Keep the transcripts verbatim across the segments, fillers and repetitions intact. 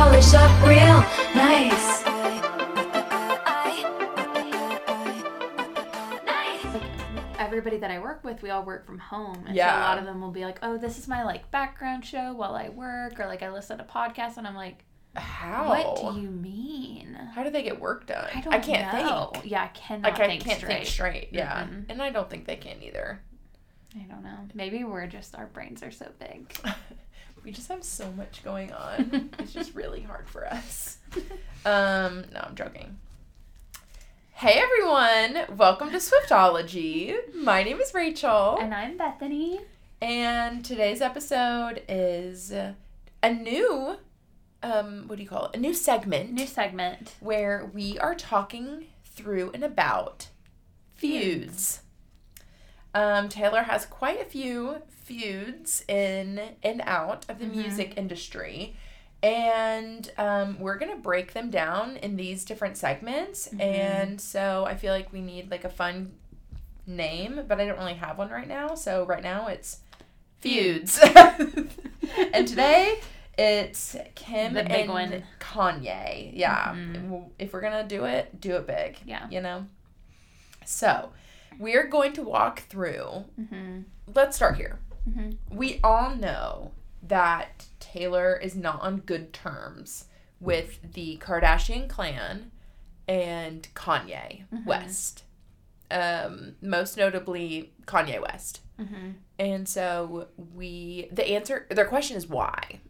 polish up real nice. Everybody that I work with, we all work from home, and yeah. so a lot of them will be like, oh, this is my like background show while I work, or like I listen to podcasts, and I'm like, how? What do you mean? How do they get work done? I don't I can't know. think. Yeah, I cannot like, I think can't straight. think straight. Yeah, mm-hmm. and I don't think they can either. I don't know. Maybe we're just, our brains are so big. We just have so much going on. It's just really hard for us. Um, no, I'm joking. Hey everyone, welcome to Swiftology. My name is Rachel. And I'm Bethany. And today's episode is a new, um, what do you call it? A new segment. New segment. Where we are talking through and about feuds. Um, Taylor has quite a few feuds in and out of the mm-hmm. music industry. And um, we're going to break them down in these different segments. Mm-hmm. And so I feel like we need like a fun name, but I don't really have one right now. So right now it's Feuds. And today it's Kim the big and one. Kanye. Yeah. Mm-hmm. If we're going to do it, do it big. Yeah. You know? So we're going to walk through. Mm-hmm. Let's start here. Mm-hmm. We all know that Taylor is not on good terms with the Kardashian clan and Kanye mm-hmm. West. Um, most notably, Kanye West. Mm-hmm. And so we, the answer, their question is why?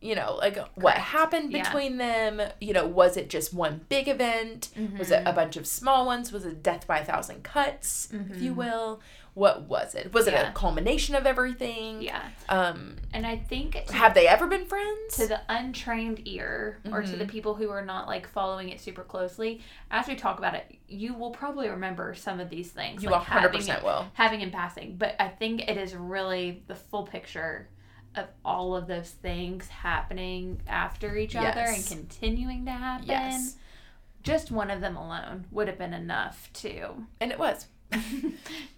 You know, like Correct. what happened between yeah. them? You know, was it just one big event? Mm-hmm. Was it a bunch of small ones? Was it death by a thousand cuts, mm-hmm. if you will? What was it? Was yeah. it a culmination of everything? Yeah. Um, and I think... Have they ever been friends? To the untrained ear, or mm-hmm. to the people who are not, like, following it super closely, as we talk about it, you will probably remember some of these things. You like one hundred percent having it, will. Having in passing. But I think it is really the full picture of all of those things happening after each yes. other and continuing to happen. Yes. Just one of them alone would have been enough to... And it was.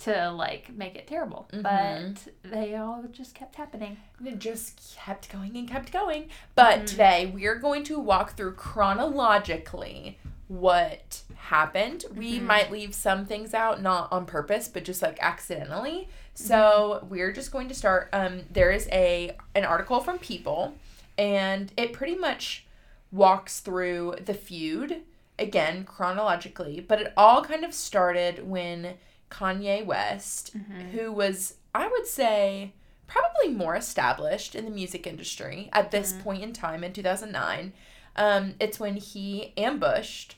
to like make it terrible, mm-hmm. but they all just kept happening. And it just kept going and kept going. But mm-hmm. today we are going to walk through chronologically what happened. Mm-hmm. We might leave some things out, not on purpose, but just like accidentally. So mm-hmm. we're just going to start. Um, there is a an article from People, and it pretty much walks through the feud. Again, chronologically, but it all kind of started when Kanye West, mm-hmm. who was, I would say, probably more established in the music industry at this mm-hmm. point in time in two thousand nine, um, it's when he ambushed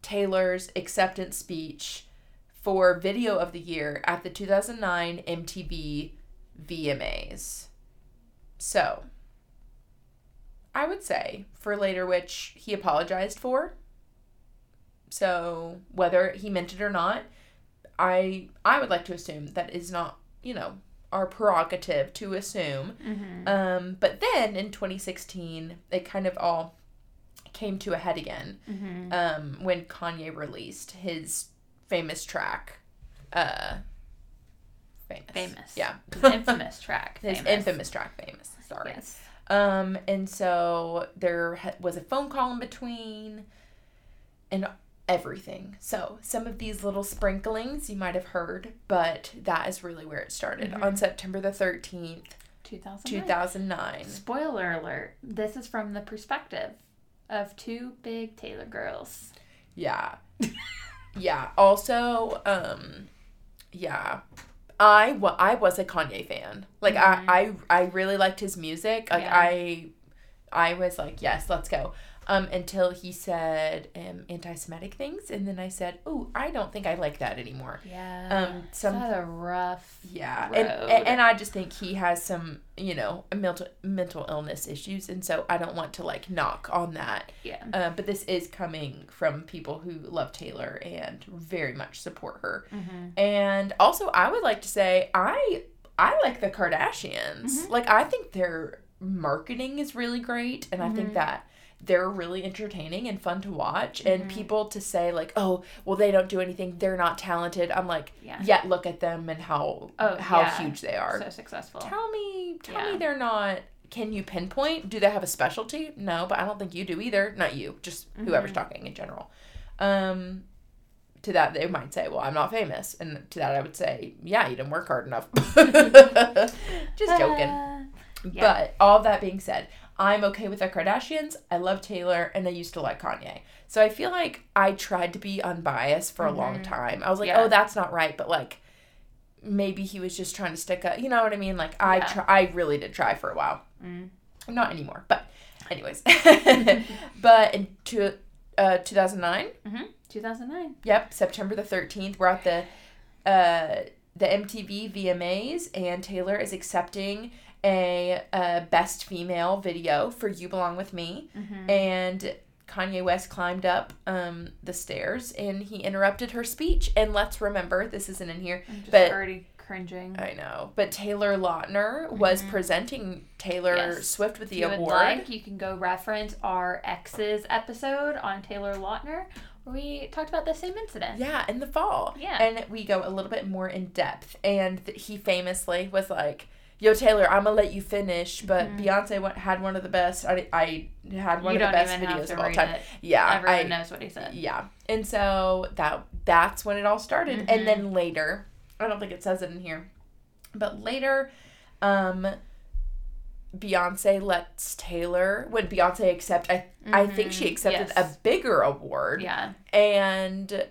Taylor's acceptance speech for Video of the Year at the two thousand nine M T V V M As. So, I would say, for later which he apologized for. So, whether he meant it or not, I I would like to assume that is not, you know, our prerogative to assume. Mm-hmm. Um, but then, in twenty sixteen, it kind of all came to a head again mm-hmm. um, when Kanye released his famous track. Uh, famous. Famous. Yeah. His infamous track. His famous. infamous track, famous. Sorry. Yes. Um, and so, there ha- was a phone call in between and everything. So some of these little sprinklings you might have heard, but that is really where it started mm-hmm. on September the thirteenth, two thousand nine. Spoiler alert, this is from the perspective of two big Taylor girls. Yeah. yeah. Also, um, yeah, I, wa- I was a Kanye fan. Like mm-hmm. I, I, I really liked his music. Like yeah. I, I was like, yes, let's go. Um, until he said um, anti-Semitic things, and then I said, "Oh, I don't think I like that anymore." Yeah, um, some that's a rough yeah, road. and and I just think he has some, you know, mental mental illness issues, and so I don't want to like knock on that. Yeah, uh, but this is coming from people who love Taylor and very much support her, mm-hmm. and also I would like to say I I like the Kardashians. Mm-hmm. Like I think their marketing is really great, and mm-hmm. I think that they're really entertaining and fun to watch. And mm-hmm. people to say, like, oh, well, they don't do anything. They're not talented. I'm like, yeah. yet look at them and how oh, how yeah. huge they are. So successful. Tell me, tell yeah. me they're not can you pinpoint? Do they have a specialty? No, but I don't think you do either. Not you, just mm-hmm. whoever's talking in general. Um, to that, they might say, well, I'm not famous. And to that, I would say, yeah, you didn't work hard enough. Just joking. Uh, yeah. But all that being said, I'm okay with the Kardashians. I love Taylor, and I used to like Kanye. So I feel like I tried to be unbiased for a mm-hmm. long time. I was like, yeah. oh, that's not right, but, like, maybe he was just trying to stick up. You know what I mean? Like, I yeah. try, I really did try for a while. Mm. Not anymore, but anyways. But in two, uh, two thousand nine? Mm-hmm. two thousand nine. Yep, September the thirteenth. We're at the, uh, the M T V V M As, and Taylor is accepting a, a Best Female video for You Belong With Me. Mm-hmm. And Kanye West climbed up um, the stairs, and he interrupted her speech. And let's remember, this isn't in here. I'm just but already cringing. I know. But Taylor Lautner mm-hmm. was presenting Taylor yes. Swift with the if you award. Would like, you can go reference our Exes episode on Taylor Lautner. We talked about the same incident. Yeah, in the fall. Yeah. And we go a little bit more in depth. And he famously was like, yo, Taylor, I'm going to let you finish, but mm-hmm. Beyonce had one of the best, I, I had one you of the best videos of all time. It. Yeah. Everyone I, knows what he said. Yeah. And so that that's when it all started. Mm-hmm. And then later, I don't think it says it in here, but later, um, Beyonce lets Taylor, when Beyonce accept, I, mm-hmm. I think she accepted yes. a bigger award. Yeah. And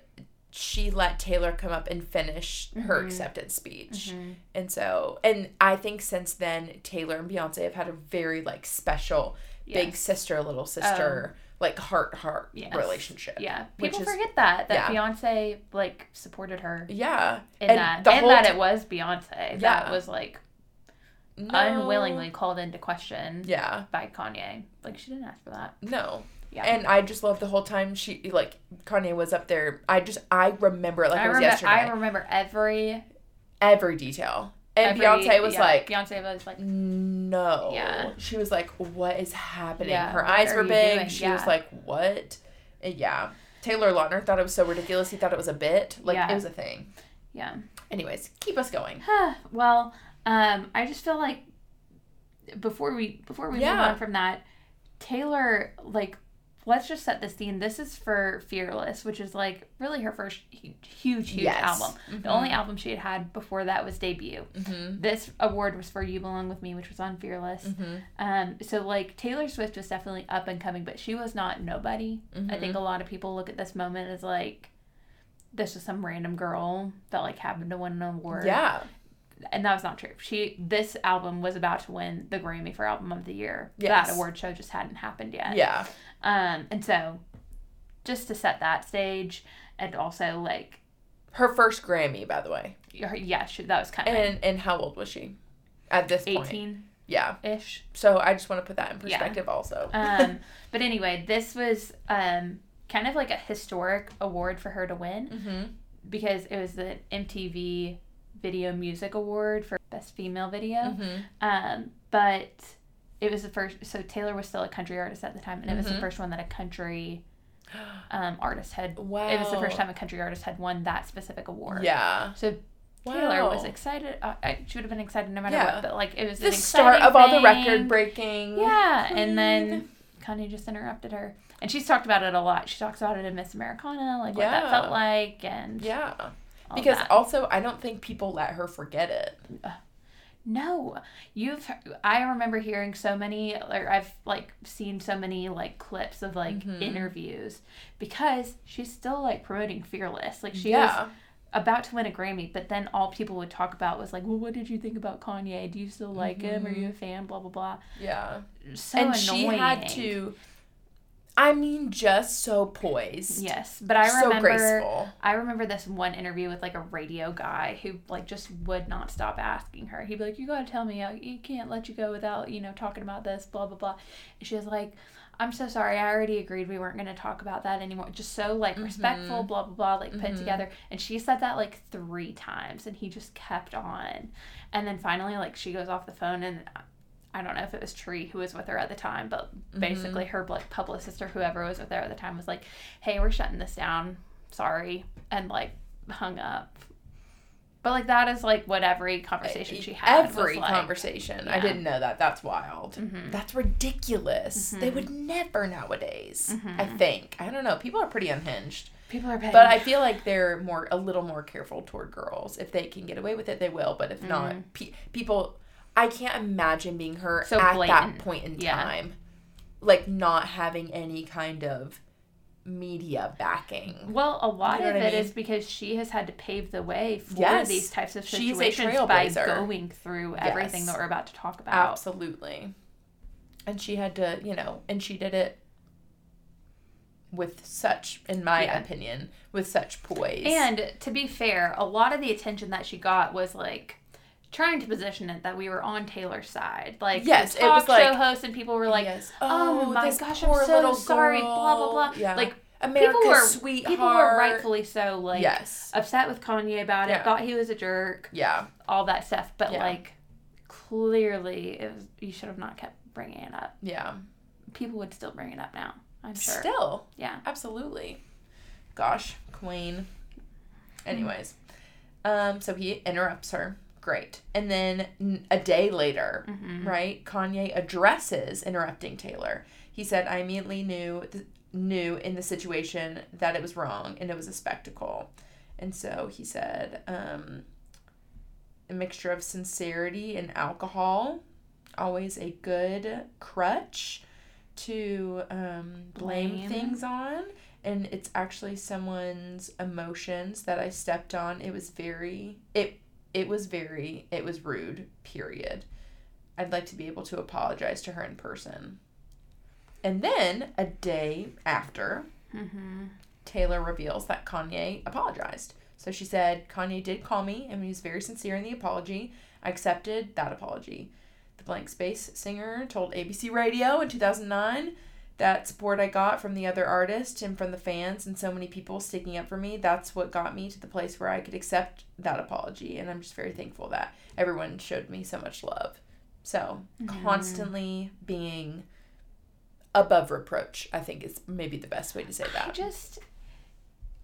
she let Taylor come up and finish her mm-hmm. acceptance speech. Mm-hmm. And so, and I think since then, Taylor and Beyonce have had a very, like, special yes. big sister, little sister, um, like, heart-heart yes. relationship. Yeah. People is, forget that, that yeah. Beyonce, like, supported her. Yeah. In and that. And that t- it was Beyonce. Yeah. That was, like, no. unwillingly called into question yeah. by Kanye. Like, she didn't ask for that. No. Yeah. And I just love the whole time she, like, Kanye was up there. I just, I remember it like I it was rem- yesterday. I remember every... Every detail. And every, Beyonce was yeah. like... Beyonce was like... No. Yeah. She was like, what is happening? Yeah. Her what eyes were big. Doing? She yeah. was like, what? And yeah. Taylor Lautner thought it was so ridiculous. He thought it was a bit. Like, yeah. it was a thing. Yeah. Anyways, keep us going. Well, um, I just feel like before we, before we yeah. move on from that, Taylor, like... Let's just set the scene. This is for Fearless, which is, like, really her first huge, huge yes. album. Mm-hmm. The only album she had had before that was Debut. Mm-hmm. This award was for You Belong With Me, which was on Fearless. Mm-hmm. Um, so, like, Taylor Swift was definitely up and coming, but she was not nobody. Mm-hmm. I think a lot of people look at this moment as, like, this is some random girl that, like, happened to win an award. Yeah. And that was not true. She This album was about to win the Grammy for Album of the Year. Yes. That award show just hadn't happened yet. Yeah. Um, and so, just to set that stage, and also, like... Her first Grammy, by the way. Her, yeah, she, that was kind of... And and how old was she at this point? eighteen. Yeah. Ish. So, I just want to put that in perspective yeah. also. um, but anyway, this was um, kind of like a historic award for her to win. Mm-hmm. Because it was the M T V... Video Music Award for Best Female Video. Mm-hmm. Um, but it was the first... So Taylor was still a country artist at the time, and it mm-hmm. was the first one that a country um, artist had... Wow. It was the first time a country artist had won that specific award. Yeah. So Taylor wow. was excited. Uh, she would have been excited no matter yeah. what, but, like, it was the an start of thing. All the record-breaking. Yeah, Queen. And then Kanye just interrupted her. And she's talked about it a lot. She talks about it in Miss Americana, like, yeah. what that felt like, and... Yeah. All because that. Also, I don't think people let her forget it. No. You've, I remember hearing so many, or I've, like, seen so many, like, clips of, like, mm-hmm. interviews. Because she's still, like, promoting Fearless. Like, she yeah. was about to win a Grammy, but then all people would talk about was, like, well, what did you think about Kanye? Do you still like mm-hmm. him? Are you a fan? Blah, blah, blah. Yeah. So and annoying. She had to... I mean, just so poised. Yes, but I remember. So graceful. I remember this one interview with, like, a radio guy who, like, just would not stop asking her. He'd be like, "You gotta tell me, you can't let you go without, you know, talking about this, blah blah blah." And she was like, "I'm so sorry, I already agreed we weren't gonna talk about that anymore." Just so, like, mm-hmm. respectful, blah blah blah, like, mm-hmm. put together. And she said that, like, three times, and he just kept on. And then finally, like, she goes off the phone and. I don't know if it was Tree who was with her at the time, but basically mm-hmm. her, like, publicist or whoever was with her at the time was like, "Hey, we're shutting this down. Sorry." And, like, hung up. But, like, that is, like, what every conversation she had. Every was, conversation. Like, yeah. I didn't know that. That's wild. Mm-hmm. That's ridiculous. Mm-hmm. They would never nowadays, mm-hmm. I think. I don't know. People are pretty unhinged. People are petty. But I feel like they're more a little more careful toward girls. If they can get away with it, they will. But if mm-hmm. not, pe- people... I can't imagine being her so at blatant. that point in time. Yeah. Like, not having any kind of... media backing. Well, a lot you know of it I mean? is because she has had to pave the way for yes. these types of situations by going through everything yes. that we're about to talk about. Absolutely. And she had to, you know, and she did it with such, in my yeah. opinion, with such poise. And to be fair, a lot of the attention that she got was like trying to position it that we were on Taylor's side. Like, yes, talk it was like, show hosts and people were like, yes. oh, oh my gosh, I'm so sorry, girl. blah, blah, blah. Yeah. Like, America's people were, sweetheart. People were rightfully so, like, yes. upset with Kanye about it, yeah. thought he was a jerk, yeah, all that stuff. But, yeah. like, clearly, it was, you should have not kept bringing it up. Yeah. People would still bring it up now, I'm sure. Still? Yeah. Absolutely. Gosh, queen. Anyways. Mm. Um, so he interrupts her. Great. And then a day later, mm-hmm. right, Kanye addresses interrupting Taylor. He said, I immediately knew th- knew in the situation that it was wrong and it was a spectacle. And so he said, um, a mixture of sincerity and alcohol, always a good crutch to um, blame, blame things on. And it's actually someone's emotions that I stepped on. It was very... it. It was very, it was rude, period. I'd like to be able to apologize to her in person. And then, a day after, mm-hmm. Taylor reveals that Kanye apologized. So she said, Kanye did call me, and he was very sincere in the apology. I accepted that apology. The Blank Space singer told A B C Radio in two thousand nine that support I got from the other artists and from the fans and so many people sticking up for me, that's what got me to the place where I could accept that apology. And I'm just very thankful that everyone showed me so much love. So mm-hmm. constantly being above reproach, I think is maybe the best way to say that. I just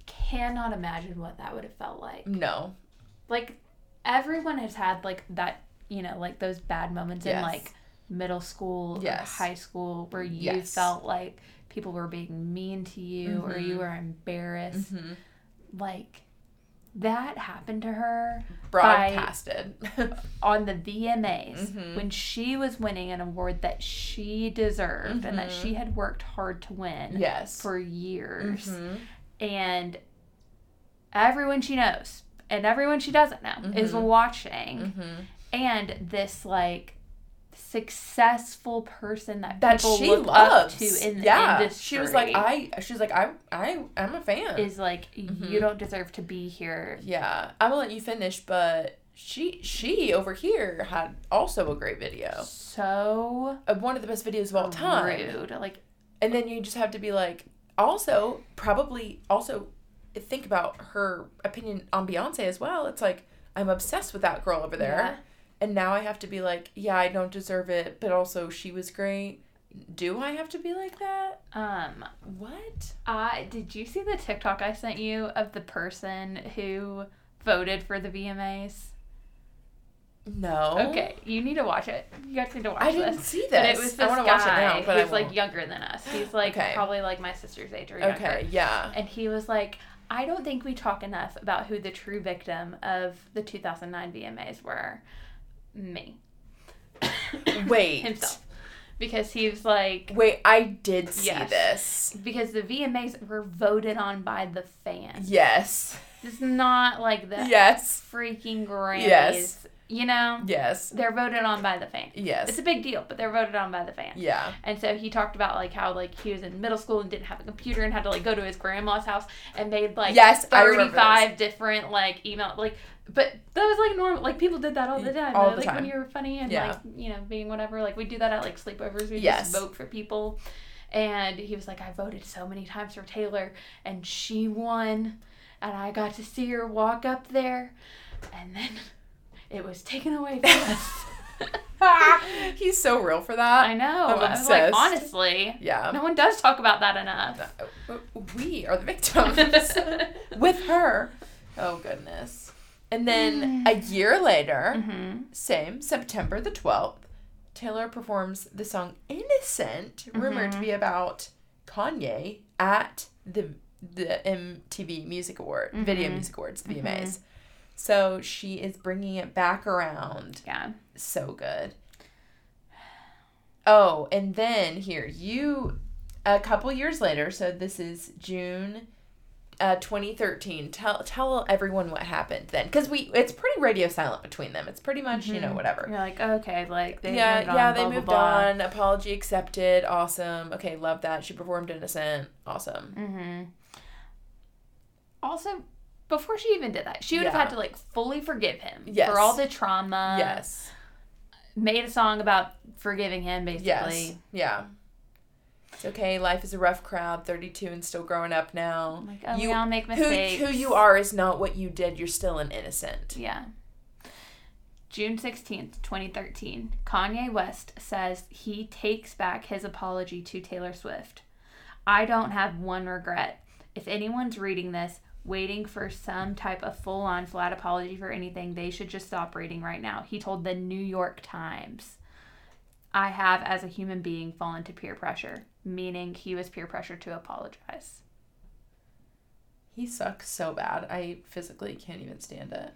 cannot imagine what that would have felt like. No. Like, everyone has had, like, that, you know, like, those bad moments yes. in, like, middle school, yes. high school, where you yes. felt like people were being mean to you mm-hmm. or you were embarrassed. Mm-hmm. Like, that happened to her. Broadcasted. By, on the V M As, mm-hmm. when she was winning an award that she deserved mm-hmm. and that she had worked hard to win yes. for years. Mm-hmm. And everyone she knows and everyone she doesn't know mm-hmm. is watching. Mm-hmm. And this, like... successful person that, that people she look loves. up to in the yeah. industry. She was like, I. She was like, I. I. I'm a fan. Is like, mm-hmm. you don't deserve to be here. Yeah, I will let you finish, but she. She over here had also a great video. So one of the best videos of all time. Rude, like, and then you just have to be like, also probably also think about her opinion on Beyonce as well. It's like, I'm obsessed with that girl over there. Yeah. And now I have to be like, yeah, I don't deserve it, but also she was great. Do I have to be like that? Um, what? I did you see the TikTok I sent you of the person who voted for the V M As? No. Okay, you need to watch it. You guys need to watch I this. I didn't see this. But it was this I want to watch it now, but who's like younger than us. He's like okay. probably like my sister's age or younger. Okay, yeah. And he was like, I don't think we talk enough about who the true victim of the two thousand nine V M As were. Me. Wait. Himself. Because he was like... Wait, I did see yes. this. Because the V M As were voted on by the fans. Yes. It's not like the yes. freaking Grammys. Yes. You know? Yes. They're voted on by the fans. Yes. It's a big deal, but they're voted on by the fans. Yeah. And so he talked about, like, how, like, he was in middle school and didn't have a computer and had to, like, go to his grandma's house and made, like, yes, thirty-five different, like, email... like. But that was, like, normal. Like, people did that all the time. All the like, time. When you were funny and, yeah. like, you know, being whatever. Like, we do that at, like, sleepovers. We yes. just vote for people. And he was like, I voted so many times for Taylor, and she won, and I got to see her walk up there, and then it was taken away from us. He's so real for that. I know. I'm obsessed. I was like, honestly, yeah. no one does talk about that enough. We are the victims. With her. Oh, goodness. And then a year later, mm-hmm. same, September the twelfth, Taylor performs the song Innocent, mm-hmm. rumored to be about Kanye, at the the M T V Music Award, mm-hmm. Video Music Awards, the mm-hmm. V M As. So she is bringing it back around. Yeah. So good. Oh, and then here, you, a couple years later, so this is June Uh, twenty thirteen. Tell tell everyone what happened then, because we it's pretty radio silent between them. It's pretty much mm-hmm. you know, whatever. You're like, okay, like they yeah moved on, yeah they blah, moved blah, on. Blah. Apology accepted. Awesome. Okay, love that. She performed Innocent. Awesome. Mm-hmm. Also, before she even did that, she would yeah. have had to like fully forgive him yes. for all the trauma. Yes. Made a song about forgiving him, basically. Yes. Yeah. It's okay. Life is a rough crowd. thirty-two and still growing up now. Like, oh, you, we all make mistakes. Who, who you are is not what you did. You're still an innocent. Yeah. June sixteenth, twenty thirteen. Kanye West says he takes back his apology to Taylor Swift. I don't have one regret. If anyone's reading this, waiting for some type of full-on flat apology for anything, they should just stop reading right now. He told the New York Times. I have, as a human being, fallen to peer pressure. Meaning he was peer pressured to apologize. He sucks so bad. I physically can't even stand it.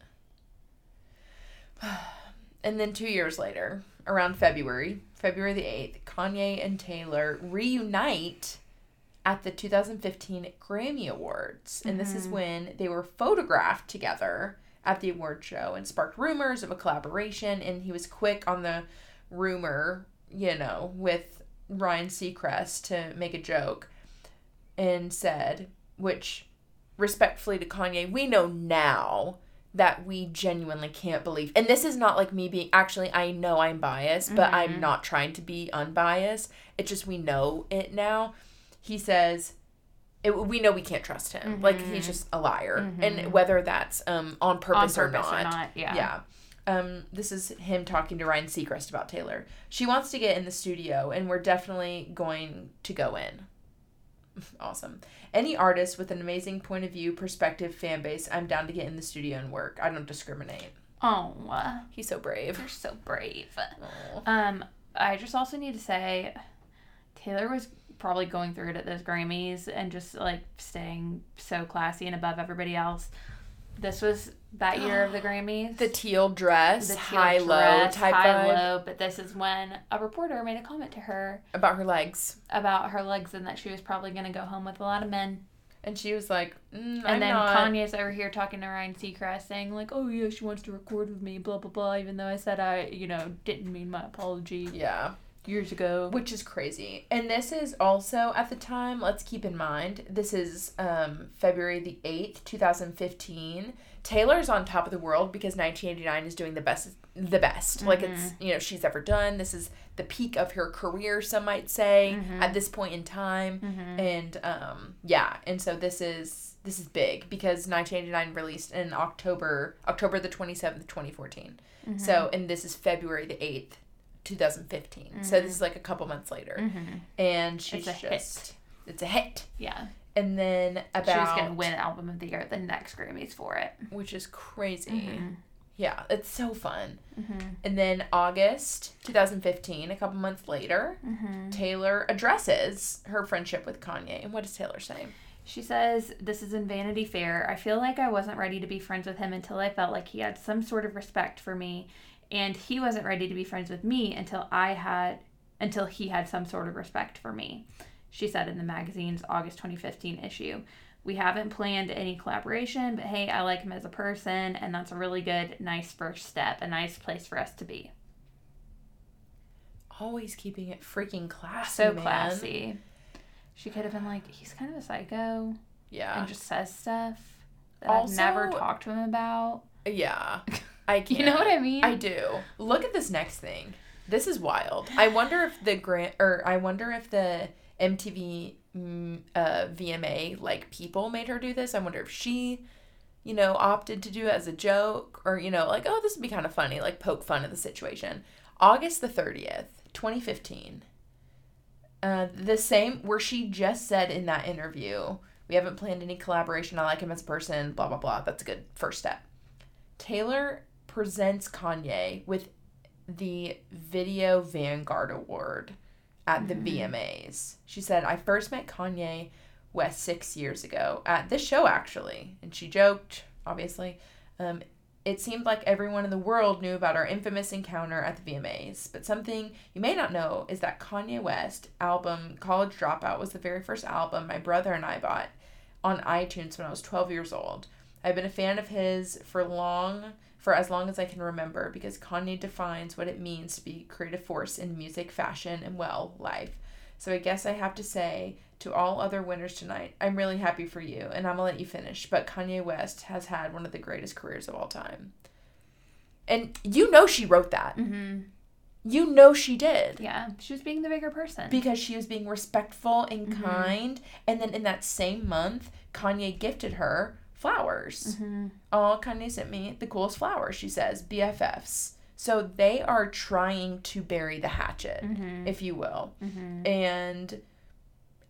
And then two years later, around February, February the eighth, Kanye and Taylor reunite at the two thousand fifteen Grammy Awards. And mm-hmm. this is when they were photographed together at the award show and sparked rumors of a collaboration. And he was quick on the rumor, you know, with Ryan Seacrest to make a joke and said, which respectfully to Kanye, we know now that we genuinely can't believe. And this is not like me being, actually, I know I'm biased, mm-hmm. but I'm not trying to be unbiased. It's just we know it now. He says, it, we know we can't trust him. Mm-hmm. Like, he's just a liar. Mm-hmm. And whether that's um, on purpose, on purpose or, not, or not. Yeah. Yeah. Um, this is him talking to Ryan Seacrest about Taylor. She wants to get in the studio, and we're definitely going to go in. Awesome. Any artist with an amazing point of view, perspective, fan base, I'm down to get in the studio and work. I don't discriminate. Oh. He's so brave. You're so brave. Oh. Um, I just also need to say, Taylor was probably going through it at those Grammys and just, like, staying so classy and above everybody else. This was that year of the Grammys. The teal dress, the high-low type high-low, but this is when a reporter made a comment to her. About her legs. About her legs and that she was probably going to go home with a lot of men. And she was like, mm, And I'm then not. Kanye's over here talking to Ryan Seacrest saying, like, oh, yeah, she wants to record with me, blah, blah, blah, even though I said I, you know, didn't mean my apology. Yeah. Years ago. Which is crazy. And this is also, at the time, let's keep in mind, this is um, February the eighth, twenty fifteen. Taylor's on top of the world because nineteen eighty-nine is doing the best, the best. Mm-hmm. Like, it's, you know, she's ever done. This is the peak of her career, some might say, mm-hmm. at this point in time. Mm-hmm. And, um, yeah. And so this is, this is big because nineteen eighty-nine released in October, October the twenty-seventh, twenty fourteen. Mm-hmm. So, and this is February the eighth, twenty fifteen. Mm-hmm. So this is like a couple months later. Mm-hmm. And she's it's a just... Hit. It's a hit. Yeah. And then about... She was going to win Album of the Year at the next Grammys for it. Which is crazy. Mm-hmm. Yeah. It's so fun. Mm-hmm. And then August twenty fifteen, a couple months later, mm-hmm. Taylor addresses her friendship with Kanye. And what does Taylor say? She says, this is in Vanity Fair. I feel like I wasn't ready to be friends with him until I felt like he had some sort of respect for me. And he wasn't ready to be friends with me until I had, until he had some sort of respect for me, she said in the magazine's August twenty fifteen issue. We haven't planned any collaboration, but hey, I like him as a person, and that's a really good, nice first step, a nice place for us to be. Always keeping it freaking classy, so classy. Man. She could have been like, he's kind of a psycho. Yeah. And just says stuff that also, I've never talked to him about. Yeah. I can't. You know what I mean? I do. Look at this next thing. This is wild. I wonder if the grant or I wonder if the M T V uh, V M A like people made her do this. I wonder if she, you know, opted to do it as a joke or, you know, like, oh, this would be kind of funny, like poke fun at the situation. August the thirtieth, twenty fifteen. Uh, the same where she just said in that interview, we haven't planned any collaboration. I like him as a person. Blah blah blah. That's a good first step. Taylor presents Kanye with the Video Vanguard Award at the mm-hmm. V M As. She said, I first met Kanye West six years ago at this show, actually. And she joked, obviously, um, it seemed like everyone in the world knew about our infamous encounter at the V M As. But something you may not know is that Kanye West album College Dropout was the very first album my brother and I bought on iTunes when I was twelve years old. I've been a fan of his for long, for as long as I can remember, because Kanye defines what it means to be a creative force in music, fashion, and, well, life. So I guess I have to say to all other winners tonight, I'm really happy for you, and I'm going to let you finish, but Kanye West has had one of the greatest careers of all time. And you know she wrote that. Mm-hmm. You know she did. Yeah, she was being the bigger person. Because she was being respectful and mm-hmm. kind, and then in that same month, Kanye gifted her flowers. Mm-hmm. All Kanye sent me the coolest flowers, she says, B F Fs. So they are trying to bury the hatchet, mm-hmm. if you will. Mm-hmm. And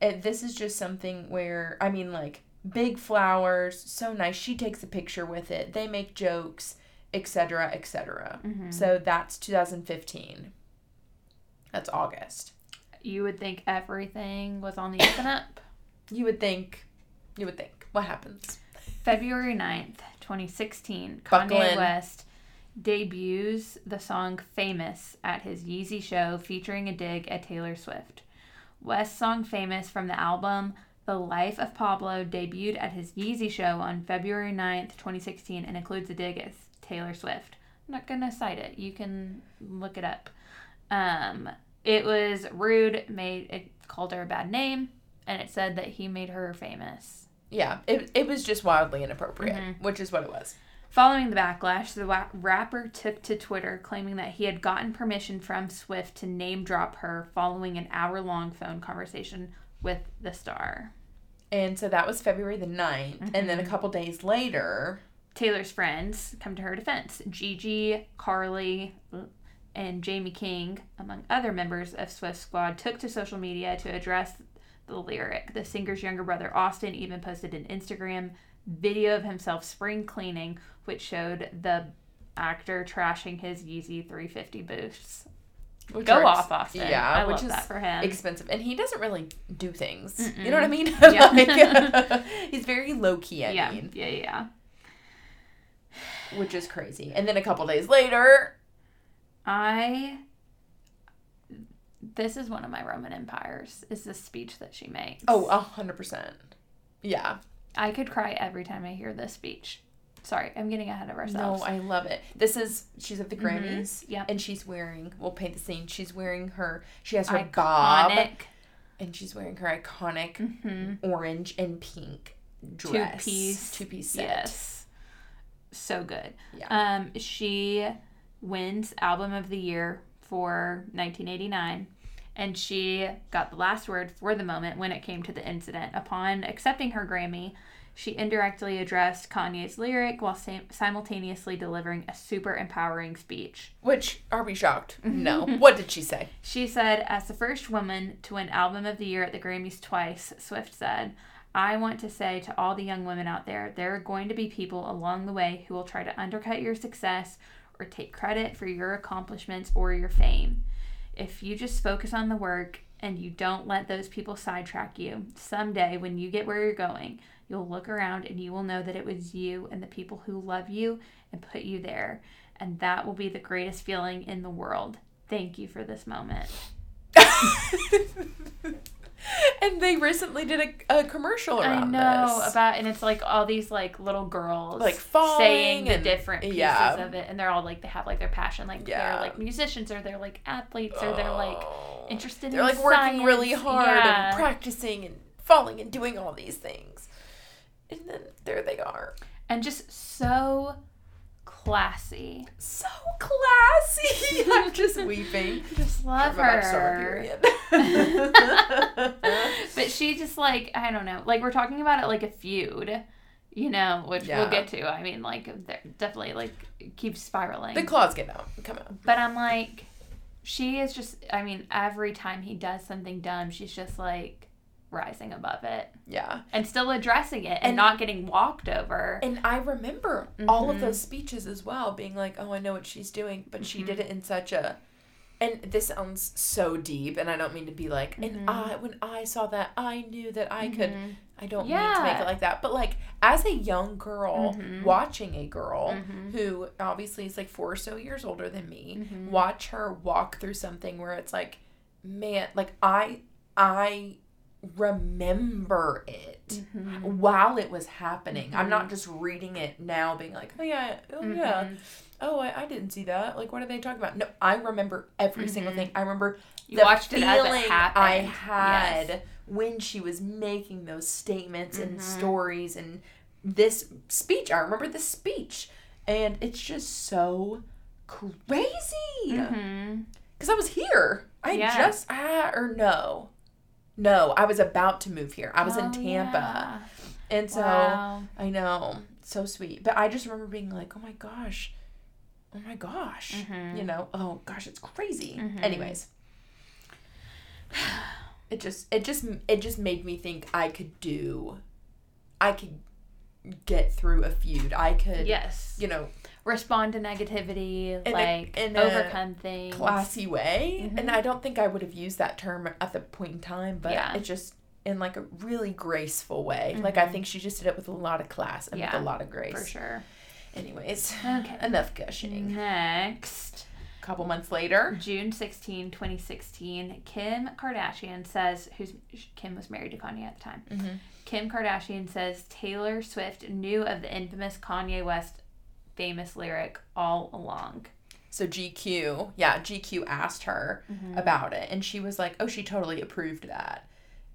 it, this is just something where, I mean, like, big flowers, so nice. She takes a picture with it. They make jokes, et cetera, et cetera. Mm-hmm. So that's twenty fifteen. That's August. You would think everything was on the up and up. You would think. You would think. What happens? February ninth, twenty sixteen, Kanye West debuts the song Famous at his Yeezy show featuring a dig at Taylor Swift. West's song Famous from the album The Life of Pablo debuted at his Yeezy show on February ninth, twenty sixteen and includes a dig at Taylor Swift. I'm not going to cite it. You can look it up. Um, it was rude, made it called her a bad name, and it said that he made her famous. Yeah, it it was just wildly inappropriate, mm-hmm. which is what it was. Following the backlash, the rapper took to Twitter claiming that he had gotten permission from Swift to name drop her following an hour-long phone conversation with the star. And so that was February the ninth, mm-hmm. and then a couple days later, Taylor's friends come to her defense. Gigi, Carly, and Jamie King, among other members of Swift's squad, took to social media to address the lyric. The singer's younger brother, Austin, even posted an Instagram video of himself spring cleaning, which showed the actor trashing his Yeezy three fifty boosts. Which Go off, ex- Austin. Yeah, I which love is that for him. Expensive, and he doesn't really do things. Mm-mm. You know what I mean? Yeah. Like, he's very low key. I yeah. mean, yeah, yeah, yeah. Which is crazy. And then a couple days later, I. This is one of my Roman empires. Is the speech that she makes? Oh, a hundred percent. Yeah. I could cry every time I hear this speech. Sorry, I'm getting ahead of ourselves. No, I love it. This is, she's at the Grammys. Mm-hmm. Yeah. And she's wearing, we'll paint the scene, she's wearing her, she has her iconic. bob. And she's wearing her iconic mm-hmm. orange and pink dress. Two-piece. Two-piece set. Yes. So good. Yeah. Um, she wins Album of the Year for nineteen eighty-nine. And she got the last word for the moment when it came to the incident. Upon accepting her Grammy, she indirectly addressed Kanye's lyric while sim- simultaneously delivering a super empowering speech. Which, are we shocked? No. What did she say? She said, as the first woman to win Album of the Year at the Grammys twice, Swift said, I want to say to all the young women out there, there are going to be people along the way who will try to undercut your success or take credit for your accomplishments or your fame. If you just focus on the work and you don't let those people sidetrack you, someday when you get where you're going, you'll look around and you will know that it was you and the people who love you and put you there. And that will be the greatest feeling in the world. Thank you for this moment. And they recently did a, a commercial around this. I know, this. about, and it's like all these like little girls like saying and, the different pieces yeah. of it, and they're all like, they have like their passion, like yeah. they're like musicians, or they're like athletes, or they're like interested they're, in like, science. They're like working really hard yeah. and practicing and falling and doing all these things. And then there they are. And just so classy. So classy. I'm just weeping. Just love her. But she just like, I don't know, like we're talking about it like a feud, you know, which yeah. we'll get to. I mean, like definitely like keeps spiraling. The claws get out. Come out. But I'm like, she is just, I mean, every time he does something dumb, she's just like, rising above it. Yeah. And still addressing it and, and not getting walked over. And I remember mm-hmm. all of those speeches as well being like, oh, I know what she's doing, but mm-hmm. she did it in such a... And this sounds so deep, and I don't mean to be like, mm-hmm. and I, when I saw that, I knew that I mm-hmm. could, I don't yeah. mean to make it like that. But, like, as a young girl, mm-hmm. watching a girl mm-hmm. who obviously is, like, four or so years older than me, mm-hmm. watch her walk through something where it's like, man, like, I, I remember it mm-hmm. while it was happening. Mm-hmm. I'm not just reading it now being like, oh, yeah, oh, mm-hmm. yeah. oh, I, I didn't see that. Like, what are they talking about? No, I remember every mm-hmm. single thing. I remember you the watched feeling it as it happened. I had yes. when she was making those statements mm-hmm. and stories and this speech. I remember the speech. And it's just so crazy. Because mm-hmm. I was here. I yeah. just, ah, or no. No, I was about to move here. I was oh, in Tampa. Yeah. And so, wow. I know. So sweet. But I just remember being like, oh, my gosh. oh my gosh, mm-hmm. you know, oh gosh, it's crazy. Mm-hmm. Anyways, it just, it just, it just made me think I could do, I could get through a feud. I could, yes, you know, respond to negativity, in like a, in overcome a things. Classy way. Mm-hmm. And I don't think I would have used that term at the point in time, but yeah. it just, in like a really graceful way. Mm-hmm. Like I think she just did it with a lot of class and yeah, with a lot of grace. For sure. Anyways, okay. Enough gushing. Next. A couple months later. June sixteenth, twenty sixteen, Kim Kardashian says, who's Kim was married to Kanye at the time. Mm-hmm. Kim Kardashian says Taylor Swift knew of the infamous Kanye West famous lyric all along. So G Q, yeah, G Q asked her mm-hmm. about it. And she was like, oh, she totally approved that.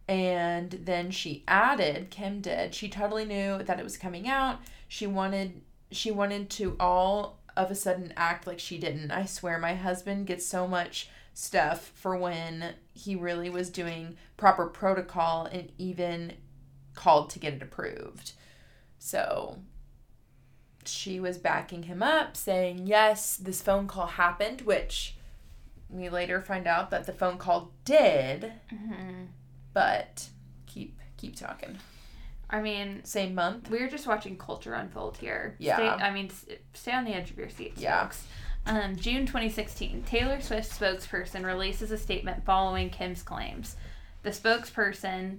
And then she added, Kim did, she totally knew that it was coming out. She wanted... She wanted to all of a sudden act like she didn't. I swear my husband gets so much stuff for when he really was doing proper protocol and even called to get it approved. So she was backing him up, saying, yes, this phone call happened, which we later find out that the phone call did. Mm-hmm. But keep keep talking. I mean... Same month. We're just watching culture unfold here. Yeah. Stay, I mean, stay on the edge of your seat. Yeah. Folks. Um, June twenty sixteen, Taylor Swift spokesperson releases a statement following Kim's claims. The spokesperson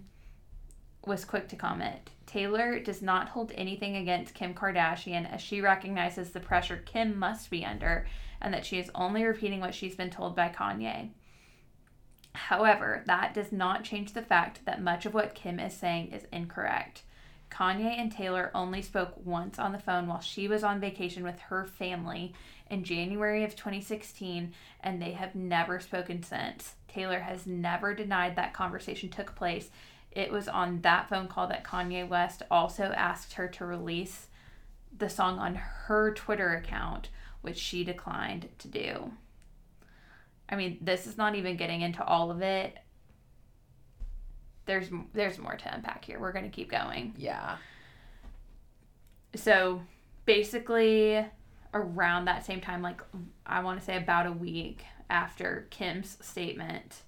was quick to comment, Taylor does not hold anything against Kim Kardashian as she recognizes the pressure Kim must be under and that she is only repeating what she's been told by Kanye. However, that does not change the fact that much of what Kim is saying is incorrect. Kanye and Taylor only spoke once on the phone while she was on vacation with her family in January of twenty sixteen, and they have never spoken since. Taylor has never denied that conversation took place. It was on that phone call that Kanye West also asked her to release the song on her Twitter account, which she declined to do. I mean, this is not even getting into all of it. There's there's more to unpack here. We're going to keep going. Yeah. So, basically, around that same time, like, I want to say about a week after Kim's statement,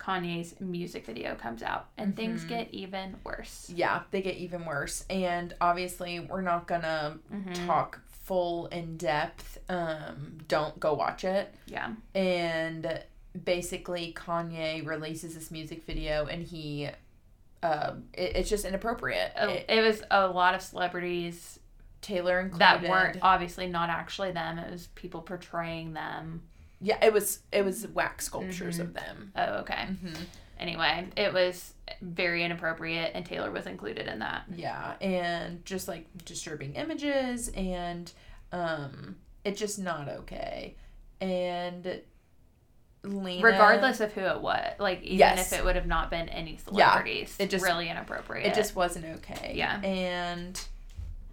Kanye's music video comes out. And mm-hmm. things get even worse. Yeah, they get even worse. And, obviously, we're not going to mm-hmm. talk full in depth, um, don't go watch it. Yeah. And basically Kanye releases this music video and he, uh, it, it's just inappropriate. It, it was a lot of celebrities. Taylor included. That weren't obviously not actually them. It was people portraying them. Yeah, it was, it was wax sculptures mm-hmm. of them. Oh, okay. Mm-hmm. Anyway, it was very inappropriate, and Taylor was included in that. Yeah, and just, like, disturbing images, and um, it's just not okay. And Lena... Regardless of who it was, like, even yes. if it would have not been any celebrities, yeah, it just really inappropriate. It just wasn't okay. Yeah. And...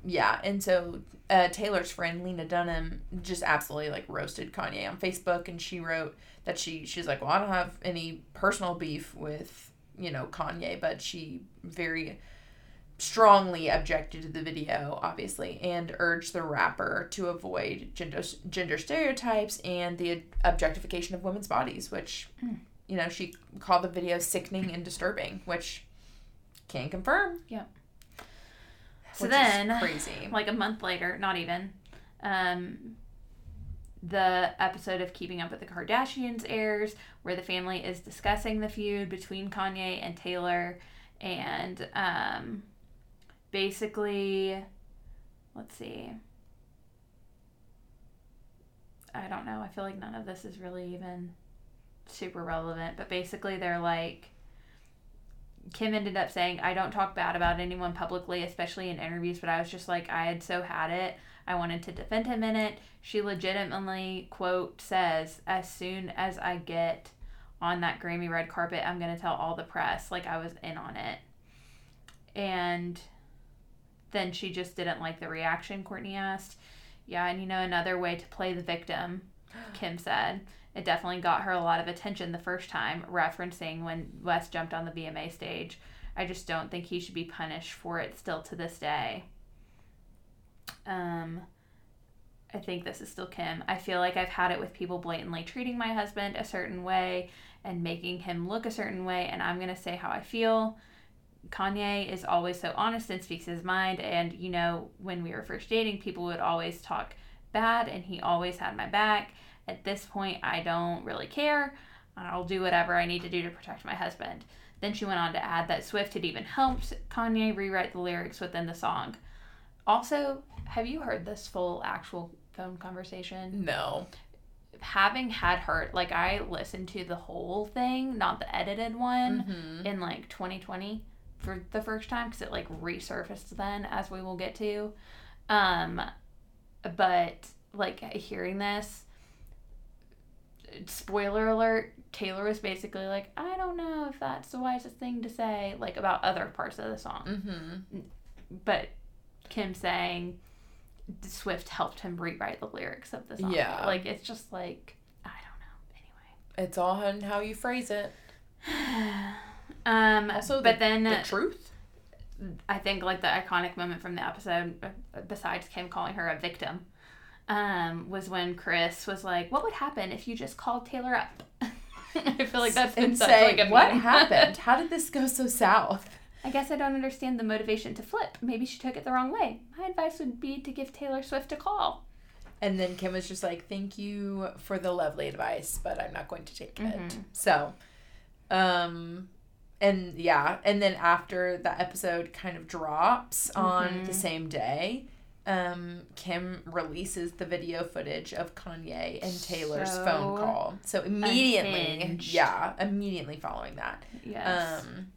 Yeah, and so uh, Taylor's friend, Lena Dunham, just absolutely, like, roasted Kanye on Facebook, and she wrote that she, she's like, well, I don't have any personal beef with, you know, Kanye, but she very strongly objected to the video, obviously, and urged the rapper to avoid gender, gender stereotypes and the objectification of women's bodies, which, you know, she called the video sickening and disturbing, which... Can confirm. Yep. So Which then, is crazy. Like a month later, not even, um, the episode of Keeping Up with the Kardashians airs, where the family is discussing the feud between Kanye and Taylor, and um, basically, let's see. I don't know. I feel like none of this is really even super relevant, but basically they're like, Kim ended up saying, I don't talk bad about anyone publicly, especially in interviews, but I was just like, I had so had it. I wanted to defend him in it. She legitimately, quote, says, as soon as I get on that Grammy red carpet, I'm going to tell all the press, like, I was in on it. And then she just didn't like the reaction, Courtney asked. Yeah, and you know, another way to play the victim, Kim said. It definitely got her a lot of attention the first time, referencing when West jumped on the V M A stage. I just don't think he should be punished for it still to this day. Um, I think this is still Kim. I feel like I've had it with people blatantly treating my husband a certain way and making him look a certain way, and I'm going to say how I feel. Kanye is always so honest and speaks his mind, and, you know, when we were first dating, people would always talk bad, and he always had my back. At this point, I don't really care. I'll do whatever I need to do to protect my husband. Then she went on to add that Swift had even helped Kanye rewrite the lyrics within the song. Also, have you heard this full actual phone conversation? No. Having had heard, like, I listened to the whole thing, not the edited one, mm-hmm. in, like, twenty twenty for the first time, because it, like, resurfaced then, as we will get to. Um, but, like, hearing this, spoiler alert, Taylor was basically like, I don't know if that's the wisest thing to say, like, about other parts of the song. Mm-hmm. But Kim saying Swift helped him rewrite the lyrics of the song. Yeah. Like, it's just like, I don't know. Anyway. It's all on how you phrase it. um, also, but the, then, the truth? I think, like, the iconic moment from the episode, besides Kim calling her a victim, Um, was when Chris was like, what would happen if you just called Taylor up? I feel like that's been such like a what happened? How did this go so south? I guess I don't understand the motivation to flip. Maybe she took it the wrong way. My advice would be to give Taylor Swift a call. And then Kim was just like, thank you for the lovely advice, but I'm not going to take mm-hmm. it. So, um, and yeah. And then after that episode kind of drops mm-hmm. on the same day, Um, Kim releases the video footage of Kanye and Taylor's so phone call. So immediately, unhinged. yeah, immediately following that, yes. um,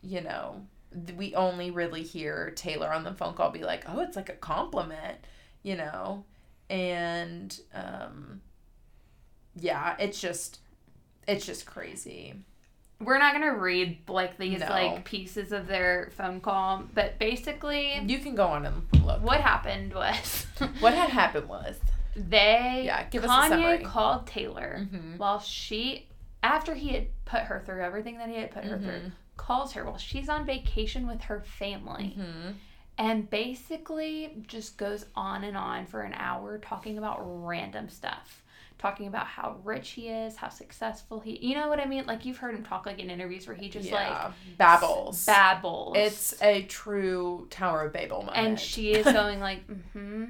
you know, th- we only really hear Taylor on the phone call be like, oh, it's like a compliment, you know, and, um, yeah, it's just, it's just crazy. We're not going to read, like, these, no. like, pieces of their phone call, but basically... You can go on and look. What happened was... what had happened was... They... Yeah, give Kanye us a summary. Called Taylor mm-hmm. while she... After he had put her through everything that he had put her mm-hmm. through, calls her while she's on vacation with her family, mm-hmm. and basically just goes on and on for an hour talking about random stuff. Talking about how rich he is, how successful he... You know what I mean? Like, you've heard him talk, like, in interviews where he just, yeah. like... babbles. Babbles. It's a true Tower of Babel moment. And she is going, like, mm-hmm,